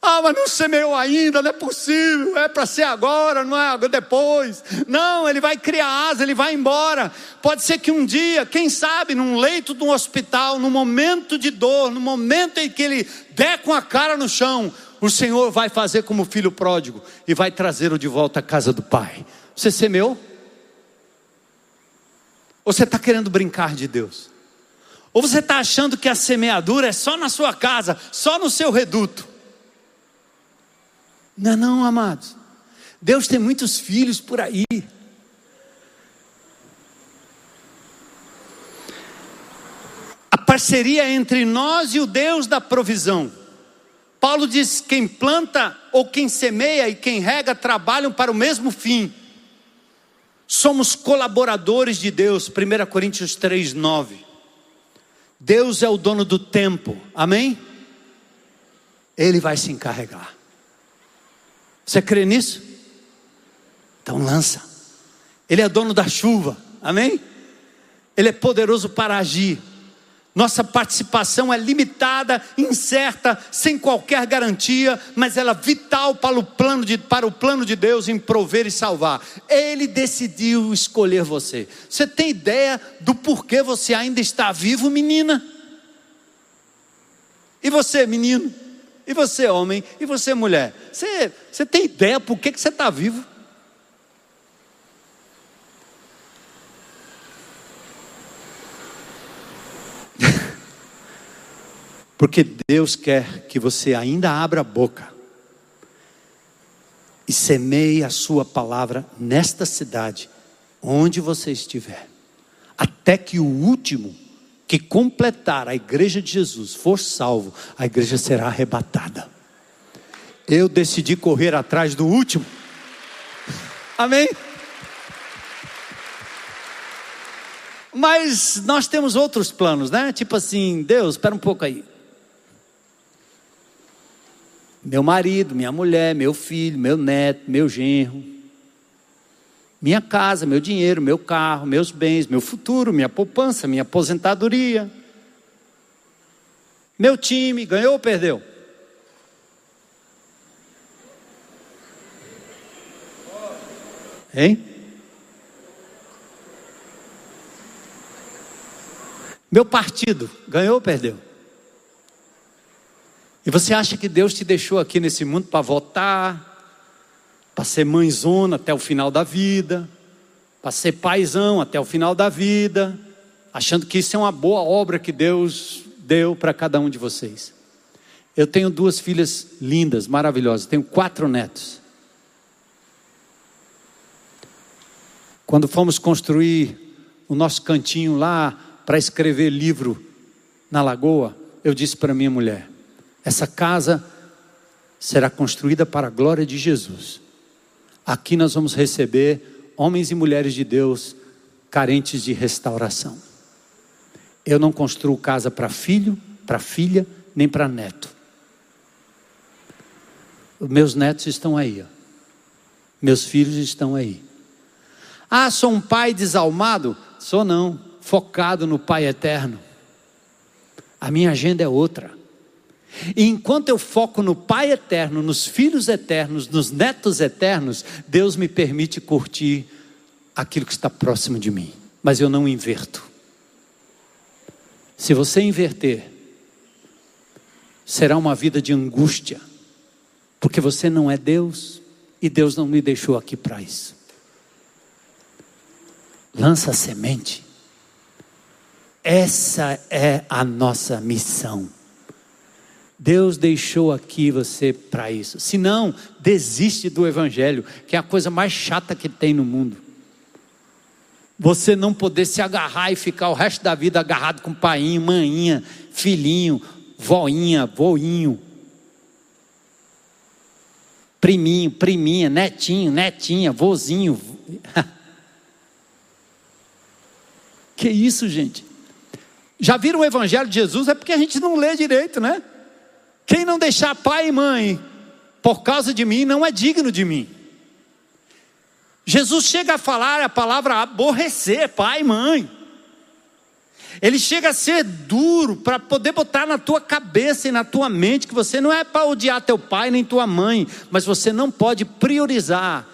Ah, mas não semeou ainda, não é possível, é para ser agora, não é depois. Não, ele vai criar asa, ele vai embora. Pode ser que um dia, quem sabe, num leito de um hospital, num momento de dor, no momento em que ele der com a cara no chão, o Senhor vai fazer como o filho pródigo e vai trazê-lo de volta à casa do Pai. Você semeou? Ou você está querendo brincar de Deus? Ou você está achando que a semeadura é só na sua casa, só no seu reduto? Não, não, amados. Deus tem muitos filhos por aí. A parceria entre nós e o Deus da provisão. Paulo diz: quem planta ou quem semeia e quem rega trabalham para o mesmo fim. Somos colaboradores de Deus. Primeira Coríntios três, nove. Deus é o dono do tempo. Amém? Ele vai se encarregar. Você crê nisso? Então lança. Ele é dono da chuva. Amém? Ele é poderoso para agir. Nossa participação é limitada, incerta, sem qualquer garantia, mas ela é vital para o plano de, para o plano de Deus em prover e salvar. Ele decidiu escolher você. Você tem ideia do porquê você ainda está vivo, menina? E você, menino? E você, homem, e você, mulher, você, você tem ideia por que, que você está vivo? Porque Deus quer que você ainda abra a boca e semeie a sua palavra nesta cidade, onde você estiver, até que o último que completar a igreja de Jesus for salvo, a igreja será arrebatada. Eu decidi correr atrás do último. Amém? Mas nós temos outros planos, né? Tipo assim, Deus, espera um pouco aí. Meu marido, minha mulher, meu filho, meu neto, meu genro, minha casa, meu dinheiro, meu carro, meus bens, meu futuro, minha poupança, minha aposentadoria, meu time, ganhou ou perdeu? Hein? Meu partido, ganhou ou perdeu? E você acha que Deus te deixou aqui nesse mundo para votar, para ser mãezona até o final da vida, para ser paizão até o final da vida, achando que isso é uma boa obra que Deus deu para cada um de vocês? Eu tenho duas filhas lindas, maravilhosas, tenho quatro netos. Quando fomos construir o nosso cantinho lá para escrever livro na Lagoa, eu disse para minha mulher: essa casa será construída para a glória de Jesus. Aqui nós vamos receber homens e mulheres de Deus carentes de restauração. Eu não construo casa para filho, para filha, nem para neto. Meus netos estão aí, ó. Meus filhos estão aí. Ah, sou um pai desalmado? Sou não, focado no Pai Eterno. A minha agenda é outra. E enquanto eu foco no Pai Eterno, nos filhos eternos, nos netos eternos, Deus me permite curtir aquilo que está próximo de mim. Mas eu não inverto. Se você inverter, será uma vida de angústia, porque você não é Deus e Deus não me deixou aqui para isso. Lança a semente. Essa é a nossa missão. Deus deixou aqui você para isso. Se não, desiste do evangelho, que é a coisa mais chata que tem no mundo. Você não poder se agarrar e ficar o resto da vida agarrado com painho, maninha, filhinho, voinha, voinho, priminho, priminha, netinho, netinha, vozinho. Que isso, gente? Já viram o evangelho de Jesus? É porque a gente não lê direito, né? Quem não deixar pai e mãe por causa de mim não é digno de mim. Jesus chega a falar a palavra aborrecer, pai e mãe. Ele chega a ser duro para poder botar na tua cabeça e na tua mente que você não é para odiar teu pai nem tua mãe, mas você não pode priorizar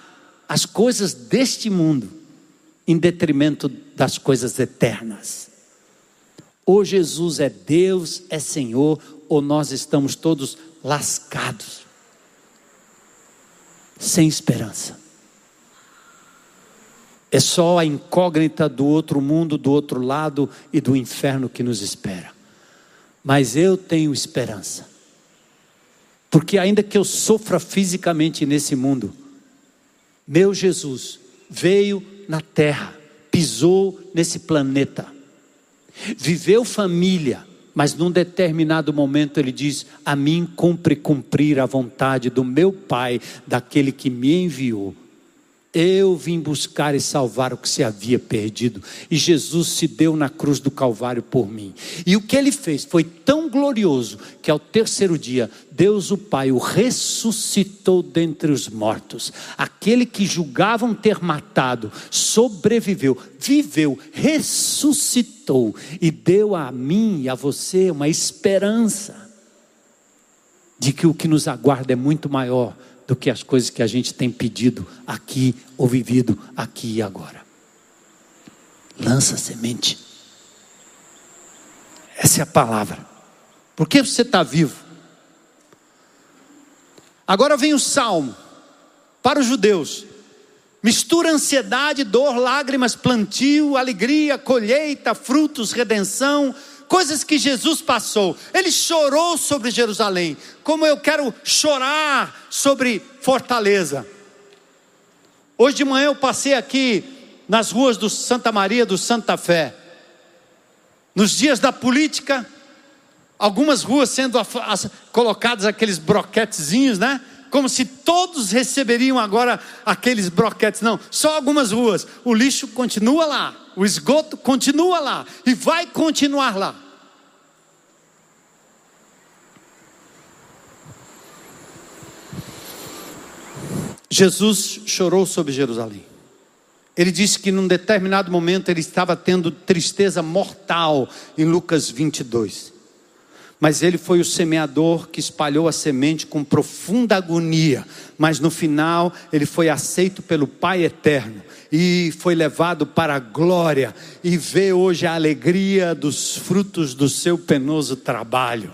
as coisas deste mundo em detrimento das coisas eternas. Ou Jesus é Deus, é Senhor, ou nós estamos todos lascados, sem esperança. É só a incógnita do outro mundo, do outro lado e do inferno que nos espera. Mas eu tenho esperança, porque ainda que eu sofra fisicamente nesse mundo, meu Jesus veio na terra, pisou nesse planeta, viveu família, mas num determinado momento ele diz: a mim cumpre cumprir a vontade do meu Pai, daquele que me enviou. Eu vim buscar e salvar o que se havia perdido. E Jesus se deu na cruz do Calvário por mim. E o que ele fez foi tão glorioso que ao terceiro dia, Deus o Pai o ressuscitou dentre os mortos. Aquele que julgavam ter matado, sobreviveu, viveu, ressuscitou e deu a mim e a você uma esperança de que o que nos aguarda é muito maior do que as coisas que a gente tem pedido aqui ou vivido aqui e agora. Lança a semente. Essa é a palavra. Por que você está vivo? Agora vem o salmo para os judeus. Mistura ansiedade, dor, lágrimas, plantio, alegria, colheita, frutos, redenção, coisas que Jesus passou. Ele chorou sobre Jerusalém, como eu quero chorar sobre Fortaleza. Hoje de manhã eu passei aqui nas ruas do Santa Maria, do Santa Fé. Nos dias da política, algumas ruas sendo colocadas aqueles broquetezinhos, né? Como se todos receberiam agora aqueles broquetes. Não, só algumas ruas. O lixo continua lá, o esgoto continua lá e vai continuar lá. Jesus chorou sobre Jerusalém. Ele disse que num determinado momento ele estava tendo tristeza mortal, em Lucas vinte e dois. Mas ele foi o semeador que espalhou a semente com profunda agonia. Mas no final ele foi aceito pelo Pai Eterno e foi levado para a glória. E vê hoje a alegria dos frutos do seu penoso trabalho.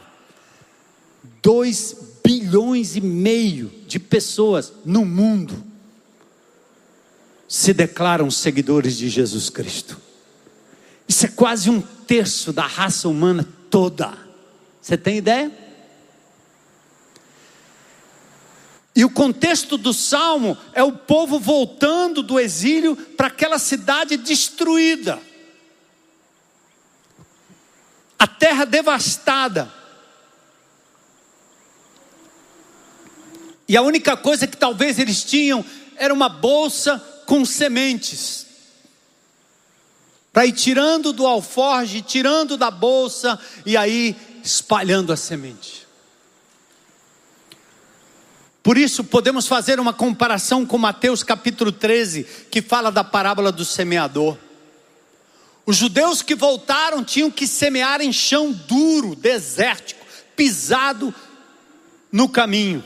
Dois bilhões e meio de pessoas no mundo se declaram seguidores de Jesus Cristo. Isso é quase um terço da raça humana toda. Você tem ideia? E o contexto do Salmo é o povo voltando do exílio para aquela cidade destruída. A terra devastada. E a única coisa que talvez eles tinham era uma bolsa com sementes. Para ir tirando do alforje, tirando da bolsa e aí espalhando a semente. Por isso podemos fazer uma comparação com Mateus capítulo treze, que fala da parábola do semeador. Os judeus que voltaram tinham que semear em chão duro, desértico, pisado no caminho.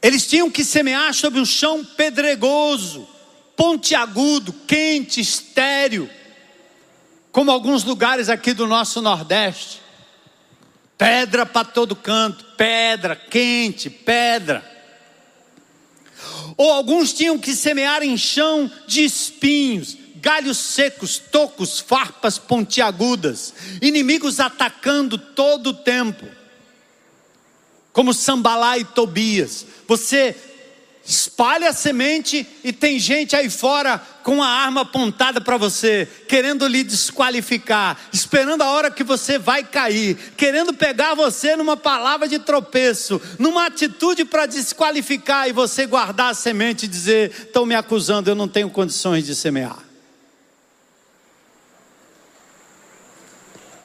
Eles tinham que semear sobre um chão pedregoso, pontiagudo, quente, estéril, como alguns lugares aqui do nosso Nordeste. Pedra para todo canto, pedra, quente, pedra. Ou alguns tinham que semear em chão de espinhos, galhos secos, tocos, farpas pontiagudas, inimigos atacando todo o tempo, como Sambalá e Tobias. Você espalha a semente e tem gente aí fora com a arma apontada para você, querendo lhe desqualificar, esperando a hora que você vai cair, querendo pegar você numa palavra de tropeço, numa atitude para desqualificar, e você guardar a semente e dizer: estão me acusando, eu não tenho condições de semear.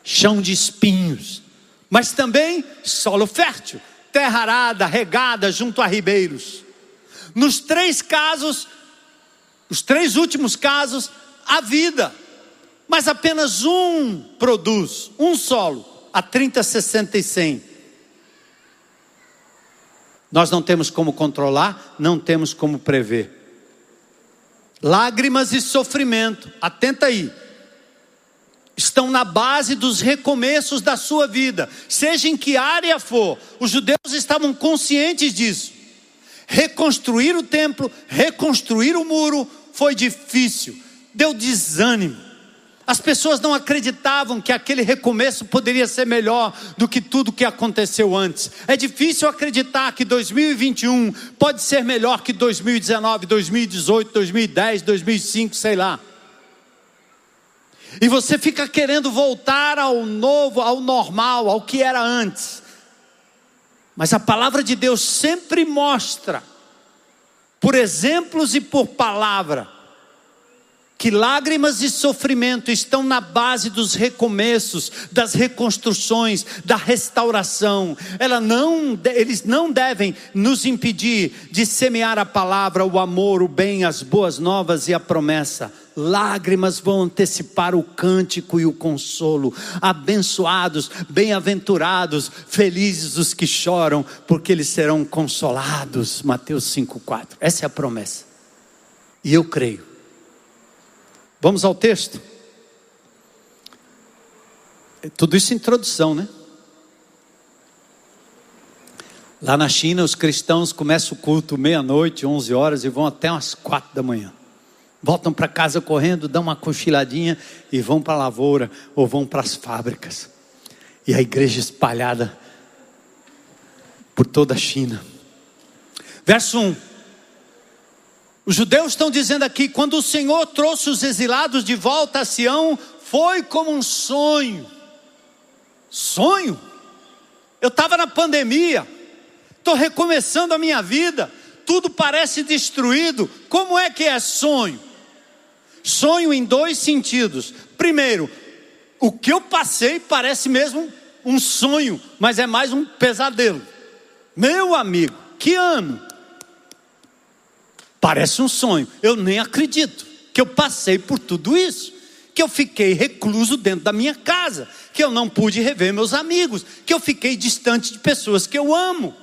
Chão de espinhos, mas também solo fértil, terra arada, regada junto a ribeiros. Nos três casos, os três últimos casos, a vida. Mas apenas um produz, um solo, a trinta, sessenta e cem. Nós não temos como controlar, não temos como prever. Lágrimas e sofrimento, atenta aí, estão na base dos recomeços da sua vida, seja em que área for. Os judeus estavam conscientes disso. Reconstruir o templo, reconstruir o muro foi difícil, deu desânimo. As pessoas não acreditavam que aquele recomeço poderia ser melhor do que tudo que aconteceu antes. É difícil acreditar que dois mil e vinte e um pode ser melhor que dois mil e dezenove, dois mil e dezoito, dois mil e dez, dois mil e cinco, sei lá. E você fica querendo voltar ao novo, ao normal, ao que era antes. Mas a palavra de Deus sempre mostra, por exemplos e por palavra, que lágrimas e sofrimento estão na base dos recomeços, das reconstruções, da restauração. Ela não, eles não devem nos impedir de semear a palavra, o amor, o bem, as boas novas e a promessa. Lágrimas vão antecipar o cântico e o consolo. Abençoados, bem-aventurados, felizes os que choram, porque eles serão consolados. Mateus cinco, quatro. Essa é a promessa. E eu creio. Vamos ao texto? Tudo isso é introdução, né? Lá na China, os cristãos começam o culto meia-noite, onze horas, e vão até umas quatro da manhã. Voltam para casa correndo, dão uma cochiladinha e vão para a lavoura ou vão para as fábricas. E a igreja espalhada por toda a China. Verso um. Os judeus estão dizendo aqui: quando o Senhor trouxe os exilados de volta a Sião, foi como um sonho. Sonho? Eu estava na pandemia, estou recomeçando a minha vida, tudo parece destruído. Como é que é sonho? Sonho em dois sentidos. Primeiro, o que eu passei parece mesmo um sonho, mas é mais um pesadelo. Meu amigo, que ano? Parece um sonho. Eu nem acredito que eu passei por tudo isso, que eu fiquei recluso dentro da minha casa, que eu não pude rever meus amigos, que eu fiquei distante de pessoas que eu amo.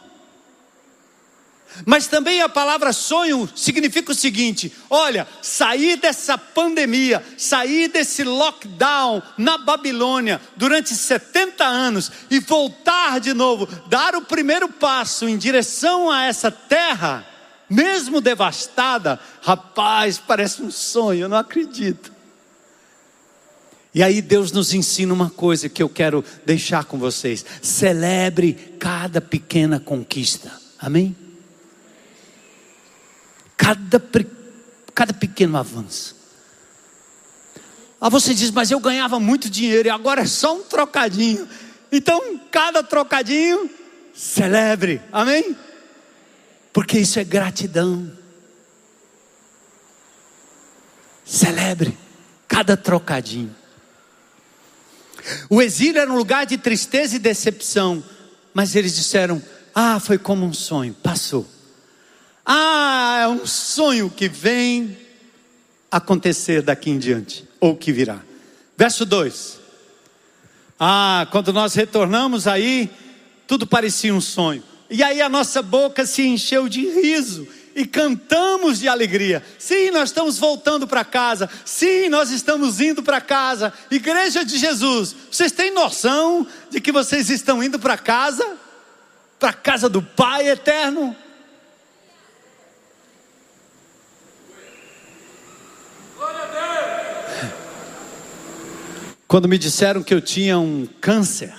Mas também a palavra sonho significa o seguinte: olha, sair dessa pandemia, sair desse lockdown na Babilônia durante setenta anos e voltar de novo, dar o primeiro passo em direção a essa terra, mesmo devastada. Rapaz, parece um sonho, eu não acredito. E aí Deus nos ensina uma coisa que eu quero deixar com vocês: celebre cada pequena conquista. Amém? Cada, cada pequeno avanço. Ah, você diz: mas eu ganhava muito dinheiro e agora é só um trocadinho. Então, cada trocadinho, celebre. Amém? Porque isso é gratidão. Celebre cada trocadinho. O exílio era um lugar de tristeza e decepção, mas eles disseram: ah, foi como um sonho, passou. Ah, é um sonho que vem acontecer daqui em diante, ou que virá. Verso dois. Ah, quando nós retornamos aí, tudo parecia um sonho. E aí a nossa boca se encheu de riso e cantamos de alegria. Sim, nós estamos voltando para casa. Sim, nós estamos indo para casa. Igreja de Jesus, vocês têm noção de que vocês estão indo para casa? Para a casa do Pai Eterno? Quando me disseram que eu tinha um câncer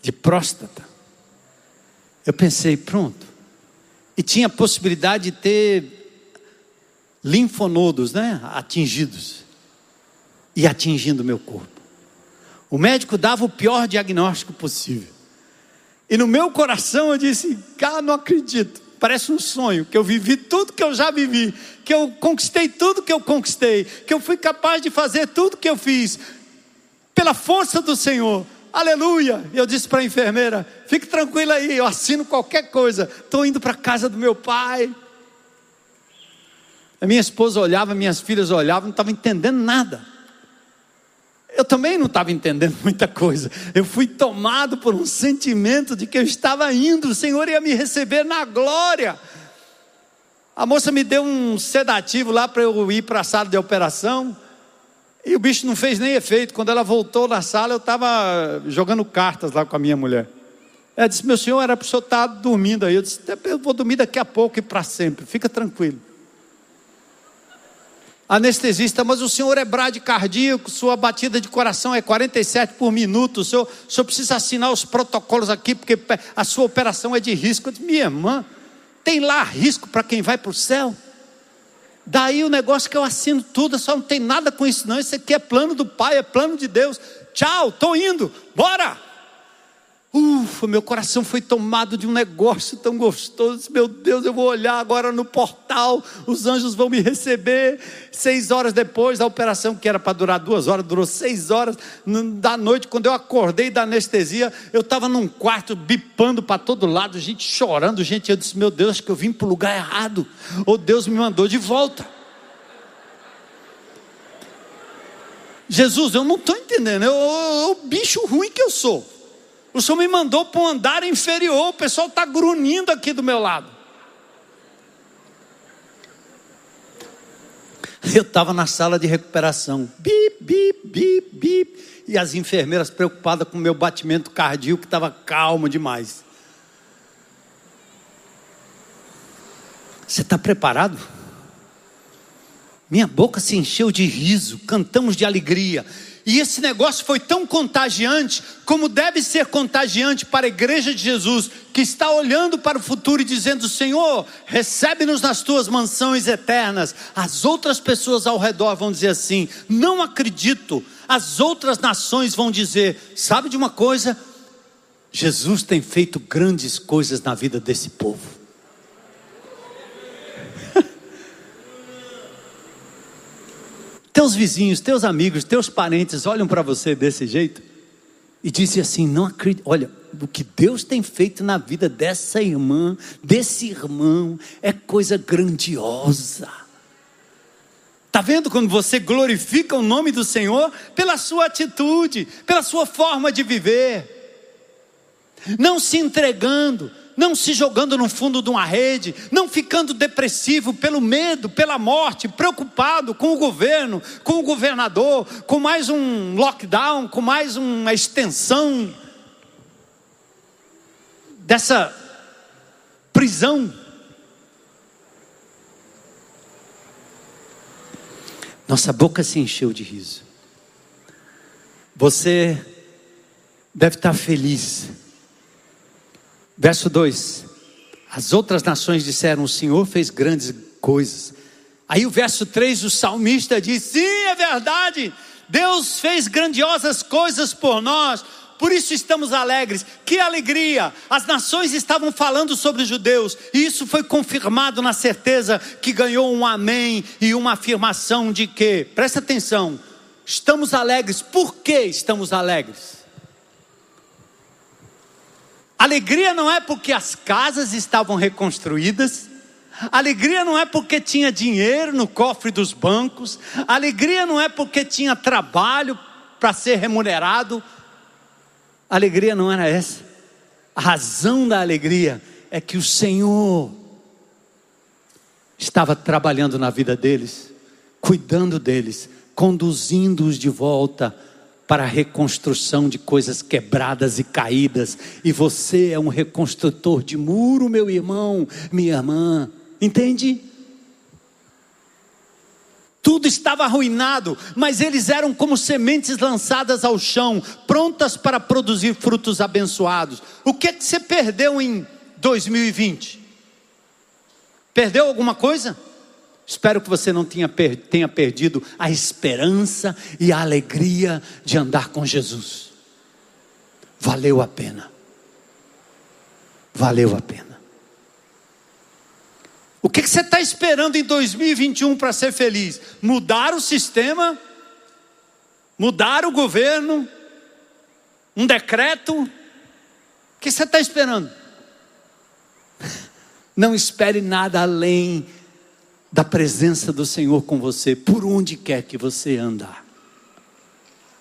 de próstata, eu pensei: pronto. E tinha possibilidade de ter linfonodos, né, atingidos, e atingindo o meu corpo. O médico dava o pior diagnóstico possível. E no meu coração eu disse: cara, não acredito. Parece um sonho, que eu vivi tudo que eu já vivi, que eu conquistei tudo que eu conquistei, que eu fui capaz de fazer tudo que eu fiz pela força do Senhor. Aleluia. Eu disse para a enfermeira: fique tranquila aí, eu assino qualquer coisa, estou indo para a casa do meu pai. A minha esposa olhava, minhas filhas olhavam, não estava entendendo nada. Eu também não estava entendendo muita coisa. Eu fui tomado por um sentimento de que eu estava indo, o Senhor ia me receber na glória. A moça me deu um sedativo lá para eu ir para a sala de operação, e o bicho não fez nem efeito. Quando ela voltou na sala, eu estava jogando cartas lá com a minha mulher. Ela disse: meu senhor, era para o senhor estar dormindo aí. Eu disse: eu vou dormir daqui a pouco e para sempre, fica tranquilo. Anestesista: mas o senhor é bradicardíaco, sua batida de coração é quarenta e sete por minuto, o senhor, o senhor precisa assinar os protocolos aqui, porque a sua operação é de risco. Eu disse: minha irmã, tem lá risco para quem vai para o céu? Daí o negócio que eu assino tudo, só não tem nada com isso não. Isso aqui é plano do Pai, é plano de Deus. Tchau, estou indo, bora. Ufa, meu coração foi tomado de um negócio tão gostoso. Meu Deus, eu vou olhar agora no portal, os anjos vão me receber. Seis horas depois, a operação que era para durar duas horas, durou seis horas. Da noite, quando eu acordei da anestesia, eu estava num quarto bipando para todo lado, gente chorando, gente. Eu disse: meu Deus, acho que eu vim para o lugar errado, ou Deus me mandou de volta. Jesus, eu não estou entendendo, eu, eu, eu, o bicho ruim que eu sou. O Senhor me mandou para um andar inferior. O pessoal está grunhindo aqui do meu lado. Eu estava na sala de recuperação. Bip, bip, bip, bip. E as enfermeiras preocupadas com o meu batimento cardíaco, que estava calmo demais. Você está preparado? Minha boca se encheu de riso, cantamos de alegria. E esse negócio foi tão contagiante, como deve ser contagiante para a igreja de Jesus, que está olhando para o futuro e dizendo: Senhor, recebe-nos nas tuas mansões eternas. As outras pessoas ao redor vão dizer assim: não acredito. As outras nações vão dizer: sabe de uma coisa? Jesus tem feito grandes coisas na vida desse povo. Teus vizinhos, teus amigos, teus parentes olham para você desse jeito e dizem assim: não acredito, olha, o que Deus tem feito na vida dessa irmã, desse irmão, é coisa grandiosa. Está vendo quando você glorifica o nome do Senhor pela sua atitude, pela sua forma de viver, não se entregando, não se jogando no fundo de uma rede, não ficando depressivo pelo medo, pela morte, preocupado com o governo, com o governador, com mais um lockdown, com mais uma extensão dessa prisão. Nossa boca se encheu de riso. Você deve estar feliz. Verso dois, as outras nações disseram: o Senhor fez grandes coisas. Aí o verso três, o salmista diz: sim, é verdade, Deus fez grandiosas coisas por nós, por isso estamos alegres. Que alegria! As nações estavam falando sobre os judeus, e isso foi confirmado na certeza que ganhou um amém e uma afirmação de que, presta atenção, estamos alegres. Por que estamos alegres? Alegria não é porque as casas estavam reconstruídas. Alegria não é porque tinha dinheiro no cofre dos bancos. Alegria não é porque tinha trabalho para ser remunerado. Alegria não era essa. A razão da alegria é que o Senhor estava trabalhando na vida deles, cuidando deles, conduzindo-os de volta para a reconstrução de coisas quebradas e caídas. E você é um reconstrutor de muro, meu irmão, minha irmã. Entende? Tudo estava arruinado, mas eles eram como sementes lançadas ao chão, prontas para produzir frutos abençoados. O que é que você perdeu em dois mil e vinte? Perdeu alguma coisa? Espero que você não tenha, per- tenha perdido a esperança e a alegria de andar com Jesus. Valeu a pena. Valeu a pena. O que, que você está esperando em dois mil e vinte e um para ser feliz? Mudar o sistema? Mudar o governo? Um decreto? O que você está esperando? Não espere nada além da presença do Senhor com você, por onde quer que você andar.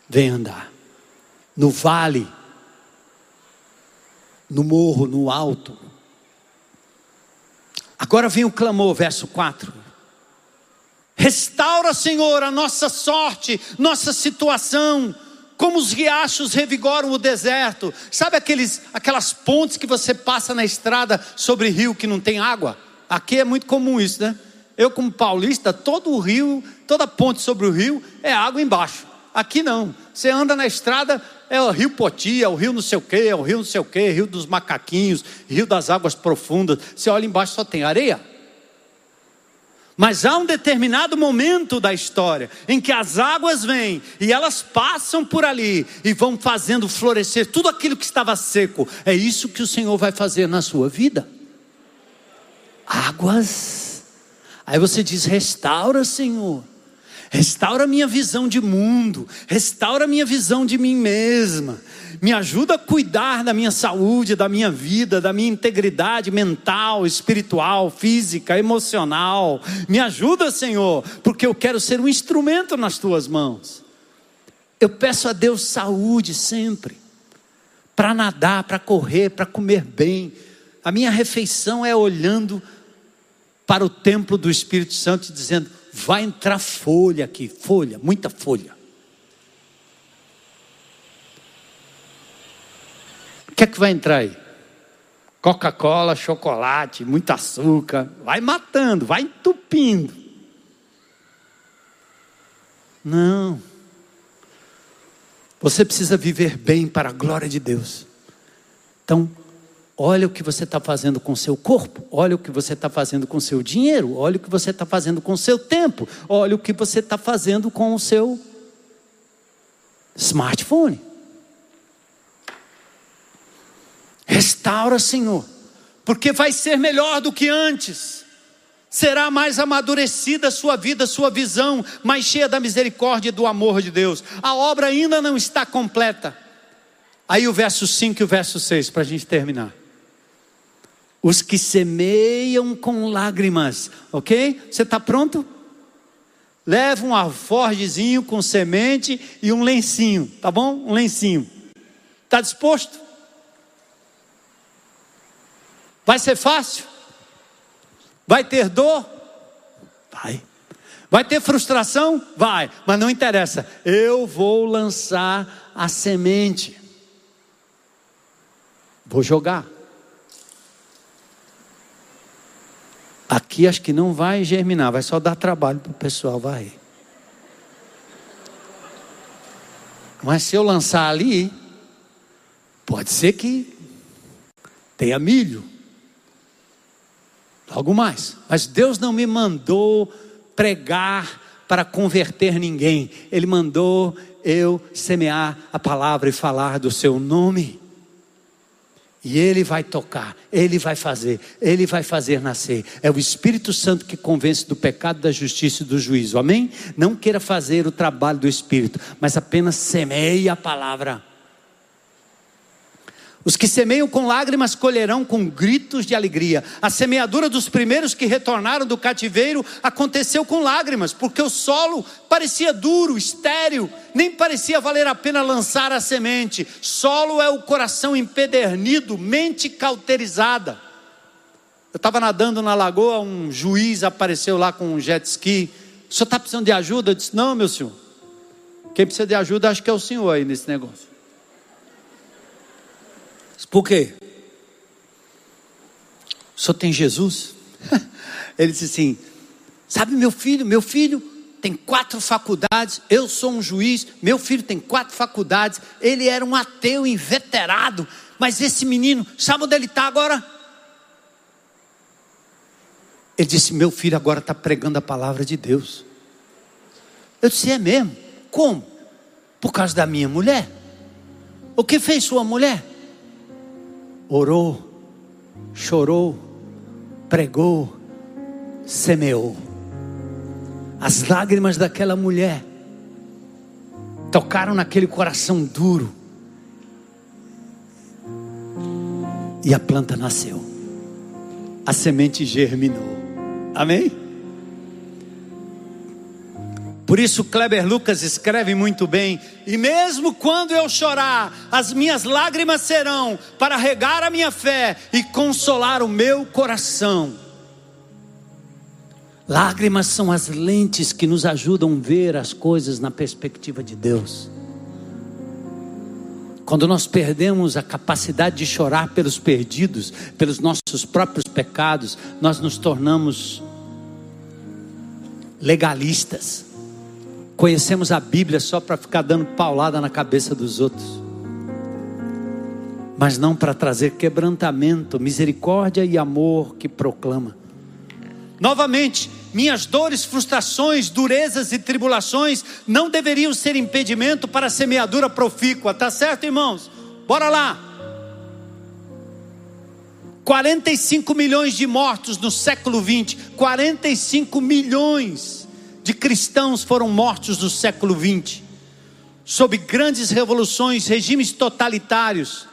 Vem andar. No vale, no morro, no alto. Agora vem o clamor, verso quatro. Restaura, Senhor, a nossa sorte, nossa situação, como os riachos revigoram o deserto. Sabe aqueles, aquelas pontes que você passa na estrada sobre rio que não tem água? Aqui é muito comum isso, né? Eu, como paulista, todo o rio, toda ponte sobre o rio é água embaixo. Aqui não. Você anda na estrada, é o Rio Poti, é o rio não sei o quê, é o rio não sei o quê, rio dos macaquinhos, rio das águas profundas. Você olha embaixo, só tem areia. Mas há um determinado momento da história em que as águas vêm e elas passam por ali e vão fazendo florescer tudo aquilo que estava seco. É isso que o Senhor vai fazer na sua vida. Águas. Aí você diz: restaura, Senhor, restaura a minha visão de mundo, restaura a minha visão de mim mesma, me ajuda a cuidar da minha saúde, da minha vida, da minha integridade mental, espiritual, física, emocional. Me ajuda, Senhor, porque eu quero ser um instrumento nas tuas mãos. Eu peço a Deus saúde sempre, para nadar, para correr, para comer bem. A minha refeição é olhando para o templo do Espírito Santo, dizendo: vai entrar folha aqui, folha, muita folha. O que é que vai entrar aí? Coca-Cola, chocolate, muito açúcar. Vai matando, vai entupindo. Não. Você precisa viver bem para a glória de Deus. Então, olha o que você está fazendo com o seu corpo. Olha o que você está fazendo com o seu dinheiro. Olha o que você está fazendo com o seu tempo. Olha o que você está fazendo com o seu smartphone. Restaura, Senhor, porque vai ser melhor do que antes. Será mais amadurecida a sua vida, a sua visão, mais cheia da misericórdia e do amor de Deus. A obra ainda não está completa. Aí o verso cinco e o verso seis, para a gente terminar. Os que semeiam com lágrimas, ok? Você está pronto? Leva um alforjezinho com semente e um lencinho, tá bom? Um lencinho. Está disposto? Vai ser fácil? Vai ter dor? Vai. Vai ter frustração? Vai. Mas não interessa. Eu vou lançar a semente. Vou jogar. Aqui acho que não vai germinar. Vai só dar trabalho para o pessoal varrer. Mas se eu lançar ali, pode ser que tenha milho. Logo mais. Mas Deus não me mandou pregar para converter ninguém. Ele mandou eu semear a palavra e falar do seu nome. E Ele vai tocar, Ele vai fazer, Ele vai fazer nascer. É o Espírito Santo que convence do pecado, da justiça e do juízo. Amém? Não queira fazer o trabalho do Espírito, mas apenas semeie a palavra. Os que semeiam com lágrimas colherão com gritos de alegria. A semeadura dos primeiros que retornaram do cativeiro aconteceu com lágrimas, porque o solo parecia duro, estéril, nem parecia valer a pena lançar a semente. Solo é o coração empedernido, mente cauterizada. Eu estava nadando na lagoa, um juiz apareceu lá com um jet ski. O senhor está precisando de ajuda? Eu disse, não, meu senhor. Quem precisa de ajuda, acho que é o senhor aí nesse negócio. Por quê? O senhor tem Jesus? Ele disse assim, sabe meu filho, meu filho tem quatro faculdades, eu sou um juiz, meu filho tem quatro faculdades, ele era um ateu inveterado, mas esse menino, sabe onde ele está agora? Ele disse, meu filho agora está pregando a palavra de Deus. Eu disse, é mesmo? Como? Por causa da minha mulher. O que fez sua mulher? Orou, chorou, pregou, semeou. As lágrimas daquela mulher tocaram naquele coração duro. E a planta nasceu. A semente germinou. Amém? Por isso Kleber Lucas escreve muito bem. E mesmo quando eu chorar, as minhas lágrimas serão para regar a minha fé e consolar o meu coração. Lágrimas são as lentes que nos ajudam a ver as coisas na perspectiva de Deus. Quando nós perdemos a capacidade de chorar pelos perdidos, pelos nossos próprios pecados, nós nos tornamos legalistas. Conhecemos a Bíblia só para ficar dando paulada na cabeça dos outros, mas não para trazer quebrantamento, misericórdia e amor que proclama. Novamente, minhas dores, frustrações, durezas e tribulações não deveriam ser impedimento para a semeadura profícua, tá certo, irmãos? Bora lá! quarenta e cinco milhões de mortos no século vinte, quarenta e cinco milhões de cristãos foram mortos no século vinte, sob grandes revoluções, regimes totalitários.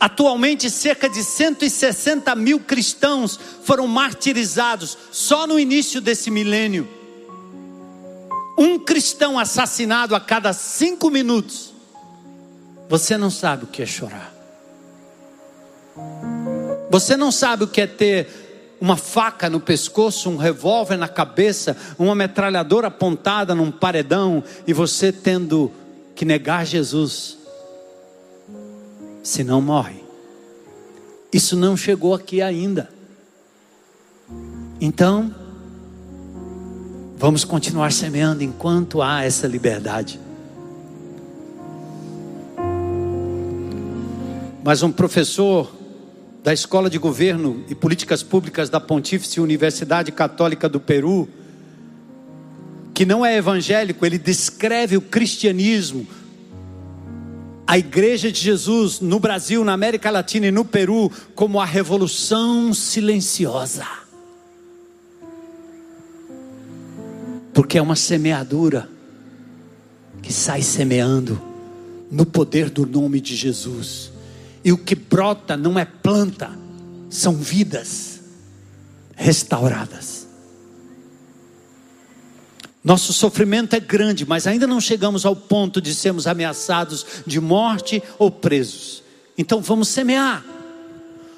Atualmente cerca de cento e sessenta mil cristãos foram martirizados só no início desse milênio. Um cristão assassinado a cada cinco minutos. Você não sabe o que é chorar. Você não sabe o que é ter uma faca no pescoço, um revólver na cabeça, uma metralhadora apontada num paredão, e você tendo que negar Jesus, senão morre. Isso não chegou aqui ainda. Então, vamos continuar semeando enquanto há essa liberdade. Mas um professor da Escola de Governo e Políticas Públicas da Pontifícia Universidade Católica do Peru, que não é evangélico, ele descreve o cristianismo, a Igreja de Jesus no Brasil, na América Latina e no Peru, como a revolução silenciosa. Porque é uma semeadura que sai semeando no poder do nome de Jesus. E o que brota não é planta, são vidas restauradas. Nosso sofrimento é grande, mas ainda não chegamos ao ponto de sermos ameaçados de morte ou presos. Então vamos semear.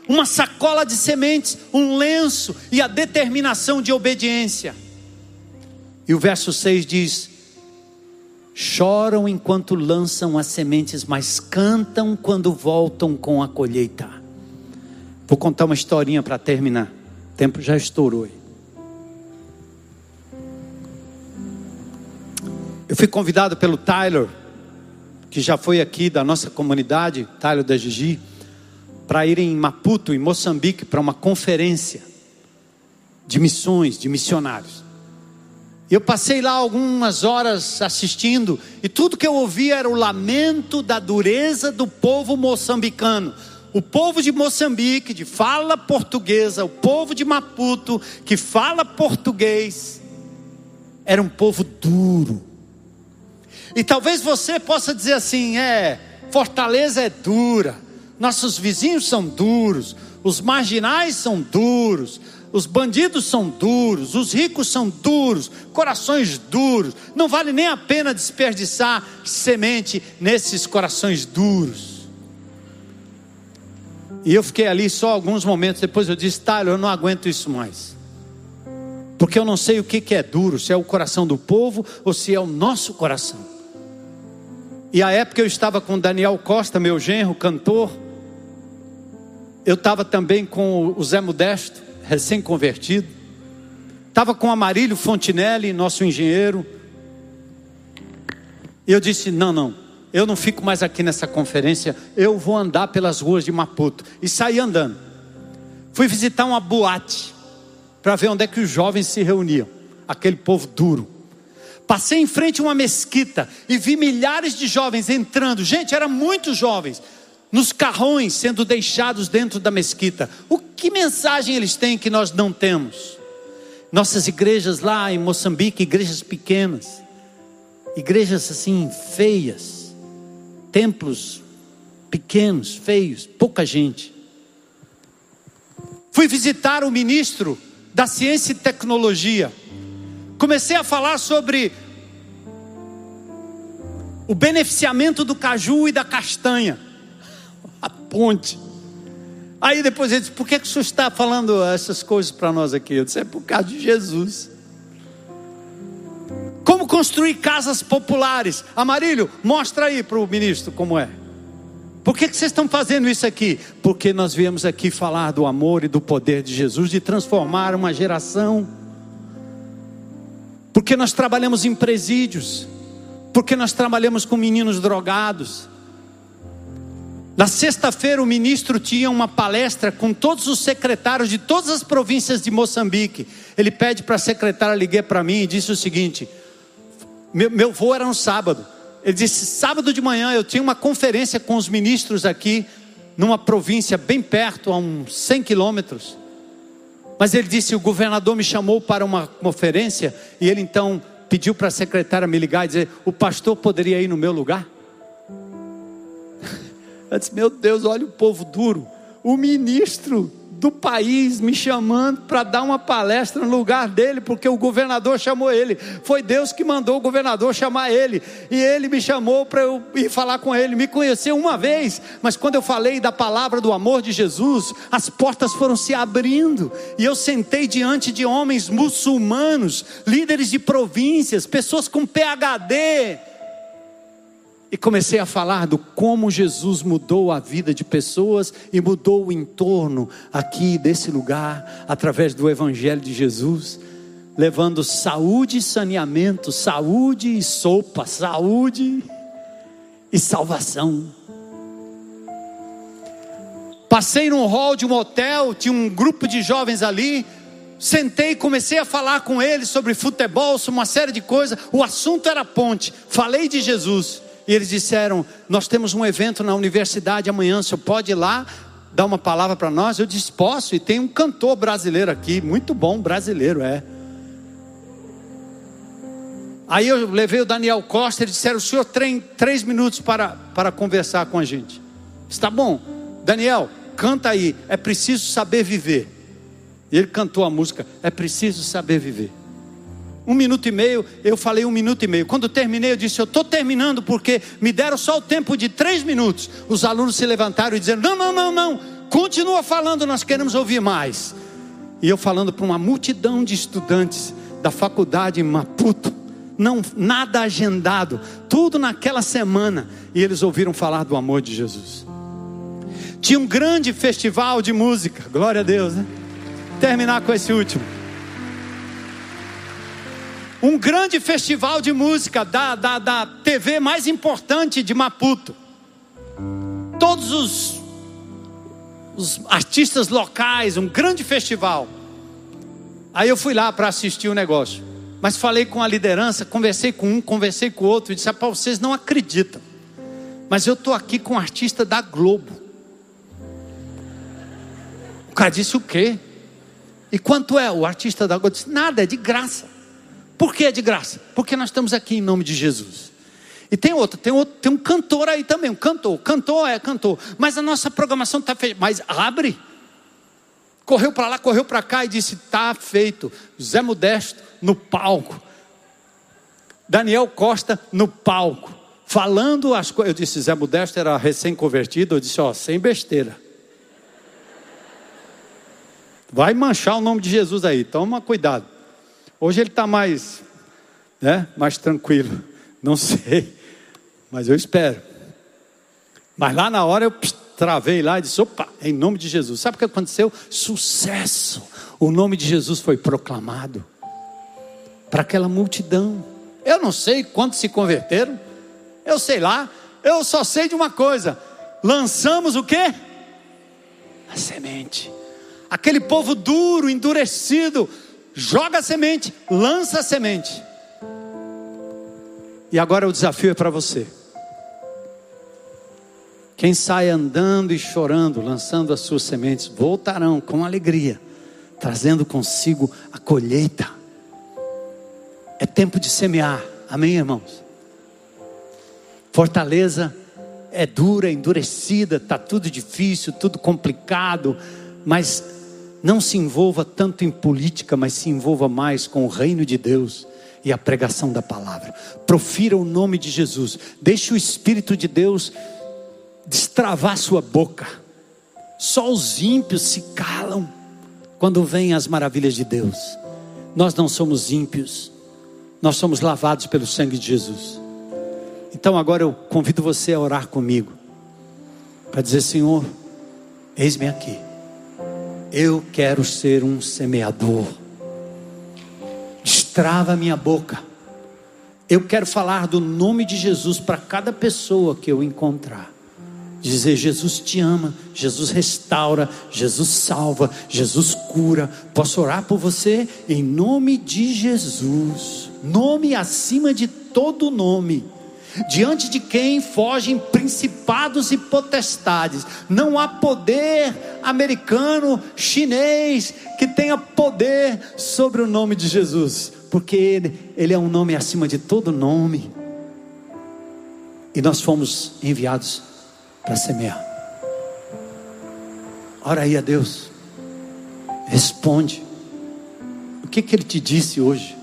Uma sacola de sementes, um lenço e a determinação de obediência. E o verso seis diz: choram enquanto lançam as sementes, mas cantam quando voltam com a colheita. Vou contar uma historinha para terminar. O tempo já estourou. Eu fui convidado pelo Tyler, que já foi aqui da nossa comunidade, Tyler da Gigi, para ir em Maputo, em Moçambique, para uma conferência de missões, de missionários. Eu passei lá algumas horas assistindo, e tudo que eu ouvia era o lamento da dureza do povo moçambicano. O povo de Moçambique, de fala portuguesa, o povo de Maputo, que fala português, era um povo duro. E talvez você possa dizer assim: é, Fortaleza é dura, nossos vizinhos são duros, os marginais são duros, os bandidos são duros, os ricos são duros, corações duros. Não vale nem a pena desperdiçar semente nesses corações duros. E eu fiquei ali só alguns momentos. Depois eu disse: Tyler, eu não aguento isso mais. Porque eu não sei o que é duro, se é o coração do povo ou se é o nosso coração. E à época eu estava com Daniel Costa, meu genro, cantor. Eu estava também com o Zé Modesto, recém-convertido. Estava com Amarílio Fontenelle, nosso engenheiro. E eu disse: não, não, eu não fico mais aqui nessa conferência, eu vou andar pelas ruas de Maputo. E saí andando. Fui visitar uma boate, para ver onde é que os jovens se reuniam, aquele povo duro. Passei em frente a uma mesquita, e vi milhares de jovens entrando. Gente, eram muitos jovens, nos carrões sendo deixados dentro da mesquita. O que mensagem eles têm que nós não temos? Nossas igrejas lá em Moçambique, igrejas pequenas, igrejas assim feias, templos pequenos, feios, pouca gente. Fui visitar o ministro da Ciência e Tecnologia. Comecei a falar sobre o beneficiamento do caju e da castanha, a ponte. Aí depois ele disse: por que, que o senhor está falando essas coisas para nós aqui? Eu disse: é por causa de Jesus. Como construir casas populares? Amarílio, mostra aí para o ministro como é. Por que, que vocês estão fazendo isso aqui? Porque nós viemos aqui falar do amor e do poder de Jesus, de transformar uma geração. Porque nós trabalhamos em presídios, porque nós trabalhamos com meninos drogados. Na sexta-feira o ministro tinha uma palestra com todos os secretários de todas as províncias de Moçambique. Ele pede para a secretária ligar para mim e disse o seguinte: meu, meu voo era um sábado. Ele disse: sábado de manhã eu tinha uma conferência com os ministros aqui, numa província bem perto, a uns cem quilômetros. Mas ele disse: o governador me chamou para uma conferência, e ele então pediu para a secretária me ligar e dizer: o pastor poderia ir no meu lugar? Eu disse: meu Deus, olha o povo duro. O ministro do país me chamando para dar uma palestra no lugar dele, porque o governador chamou ele. Foi Deus que mandou o governador chamar ele. E ele me chamou para eu ir falar com ele. Me conheceu uma vez, mas quando eu falei da palavra do amor de Jesus, as portas foram se abrindo. E eu sentei diante de homens muçulmanos, líderes de províncias, pessoas com P H D. e comecei a falar do como Jesus mudou a vida de pessoas e mudou o entorno aqui desse lugar, através do Evangelho de Jesus, levando saúde e saneamento, saúde e sopa, saúde e salvação. Passei num hall de um hotel, tinha um grupo de jovens ali, sentei e comecei a falar com eles sobre futebol, sobre uma série de coisas, o assunto era ponte, falei de Jesus, e eles disseram, nós temos um evento na universidade amanhã, o senhor pode ir lá, dar uma palavra para nós? Eu disse, posso, e tem um cantor brasileiro aqui, muito bom, brasileiro, é. Aí eu levei o Daniel Costa, eles disseram, o senhor tem três minutos para, para conversar com a gente. Está bom, Daniel, canta aí, é preciso saber viver. E ele cantou a música, é preciso saber viver. Um minuto e meio, eu falei um minuto e meio. Quando terminei, eu disse, eu estou terminando porque me deram só o tempo de três minutos. Os alunos se levantaram e disseram, não, não, não, não, continua falando, nós queremos ouvir mais. E eu falando para uma multidão de estudantes da faculdade em Maputo, não, nada agendado, tudo naquela semana. E eles ouviram falar do amor de Jesus. Tinha um grande festival de música, glória a Deus, né? Terminar com esse último. Um grande festival de música da, da, da T V mais importante de Maputo. Todos os, os artistas locais, um grande festival. Aí eu fui lá para assistir o negócio. Mas falei com a liderança, conversei com um, conversei com o outro. E disse, rapaz, vocês não acreditam. Mas eu estou aqui com um artista da Globo. O cara disse, o quê? E quanto é? O artista da Globo disse, nada, é de graça. Por que é de graça? Porque nós estamos aqui em nome de Jesus. E tem outro, tem outro, tem um cantor aí também, um cantor, cantor é cantor. Mas a nossa programação está feita, mas abre. Correu para lá, correu para cá e disse, está feito. Zé Modesto no palco. Daniel Costa no palco. Falando as coisas, eu disse, Zé Modesto era recém-convertido, eu disse, ó, sem besteira. Vai manchar o nome de Jesus aí, toma cuidado. Hoje ele está mais, né, mais tranquilo. Não sei, mas eu espero. Mas lá na hora eu pss, travei lá e disse, opa, em nome de Jesus. Sabe o que aconteceu? Sucesso. O nome de Jesus foi proclamado para aquela multidão. Eu não sei quantos se converteram. Eu sei lá, eu só sei de uma coisa. Lançamos o quê? A semente. Aquele povo duro, endurecido, joga a semente, lança a semente. E agora o desafio é para você. Quem sai andando e chorando, lançando as suas sementes, voltarão com alegria, trazendo consigo a colheita. É tempo de semear, amém, irmãos? Fortaleza é dura, endurecida, está tudo difícil, tudo complicado, mas não se envolva tanto em política, mas se envolva mais com o reino de Deus e a pregação da palavra. Profira o nome de Jesus. Deixe o Espírito de Deus destravar sua boca. Só os ímpios se calam quando vêm as maravilhas de Deus. Nós não somos ímpios. Nós somos lavados pelo sangue de Jesus. Então agora eu convido você a orar comigo. Para dizer, Senhor, eis-me aqui. Eu quero ser um semeador. Destrava a minha boca. Eu quero falar do nome de Jesus para cada pessoa que eu encontrar. Dizer, Jesus te ama, Jesus restaura, Jesus salva, Jesus cura. Posso orar por você? Em nome de Jesus. Nome acima de todo nome. Diante de quem fogem principados e potestades. Não há poder americano, chinês, que tenha poder sobre o nome de Jesus. Porque Ele, ele é um nome acima de todo nome. E nós fomos enviados para semear. Ora aí a Deus. Responde. O que, que Ele te disse hoje?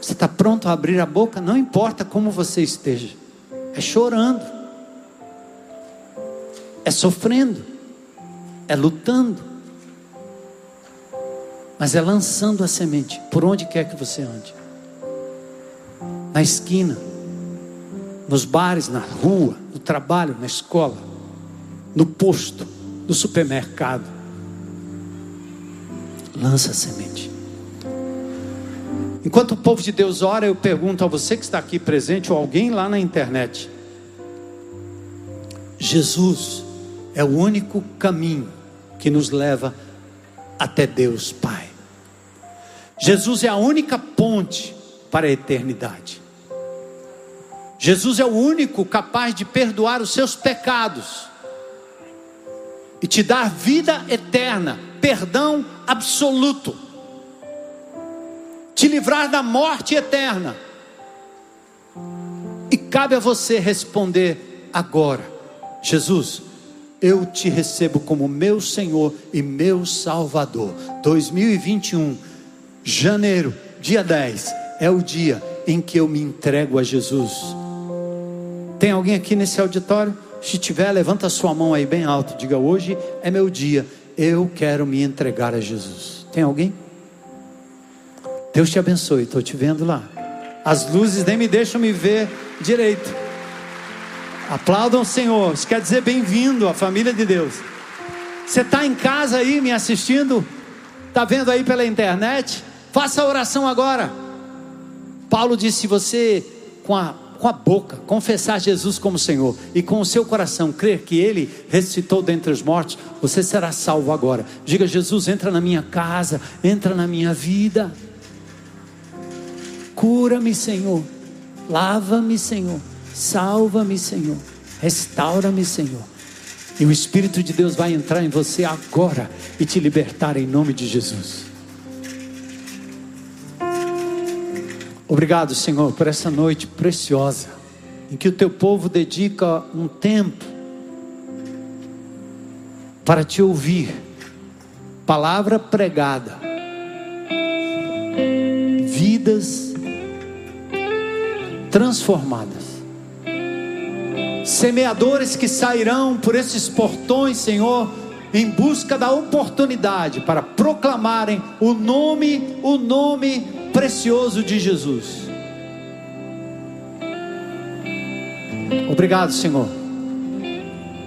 Você está pronto a abrir a boca? Não importa como você esteja. É chorando. É sofrendo. É lutando. Mas é lançando a semente. Por onde quer que você ande. Na esquina. nos bares, na rua, no trabalho, na escola, no posto, no supermercado. Lança a semente. Enquanto o povo de Deus ora, eu pergunto a você que está aqui presente ou alguém lá na internet: Jesus é o único caminho que nos leva até Deus Pai. Jesus é a única ponte para a eternidade. Jesus é o único capaz de perdoar os seus pecados e te dar vida eterna, perdão absoluto, te livrar da morte eterna. E cabe a você responder agora: Jesus, eu te recebo como meu Senhor e meu Salvador. dois mil e vinte e um, janeiro, dia dez, é o dia em que eu me entrego a Jesus. Tem alguém aqui nesse auditório? Se tiver, levanta a sua mão aí bem alto. Diga: hoje é meu dia, eu quero me entregar a Jesus. Tem alguém? Deus te abençoe, estou te vendo lá. As luzes nem me deixam me ver direito. Aplaudam o Senhor. Isso quer dizer bem-vindo à família de Deus. Você está em casa aí me assistindo? Está vendo aí pela internet? Faça a oração agora. Paulo disse: se você com a com a boca confessar Jesus como Senhor e com o seu coração crer que Ele ressuscitou dentre os mortos, você será salvo agora. Diga: Jesus, entra na minha casa, entra na minha vida, cura-me, Senhor, lava-me, Senhor, salva-me, Senhor, restaura-me, Senhor. E o Espírito de Deus vai entrar em você agora e te libertar em nome de Jesus. Obrigado, Senhor, por essa noite preciosa, em que o teu povo dedica um tempo para te ouvir, palavra pregada, vidas transformadas, semeadores que sairão por esses portões, Senhor, em busca da oportunidade para proclamarem o nome, o nome precioso de Jesus. Obrigado, Senhor,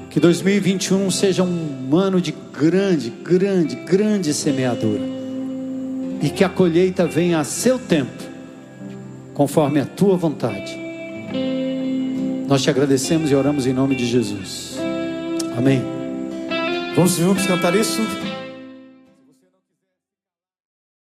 que dois mil e vinte e um seja um ano de grande, grande, grande semeadura, e que a colheita venha a seu tempo, conforme a tua vontade. Nós te agradecemos e oramos em nome de Jesus. Amém. Vamos juntos cantar isso?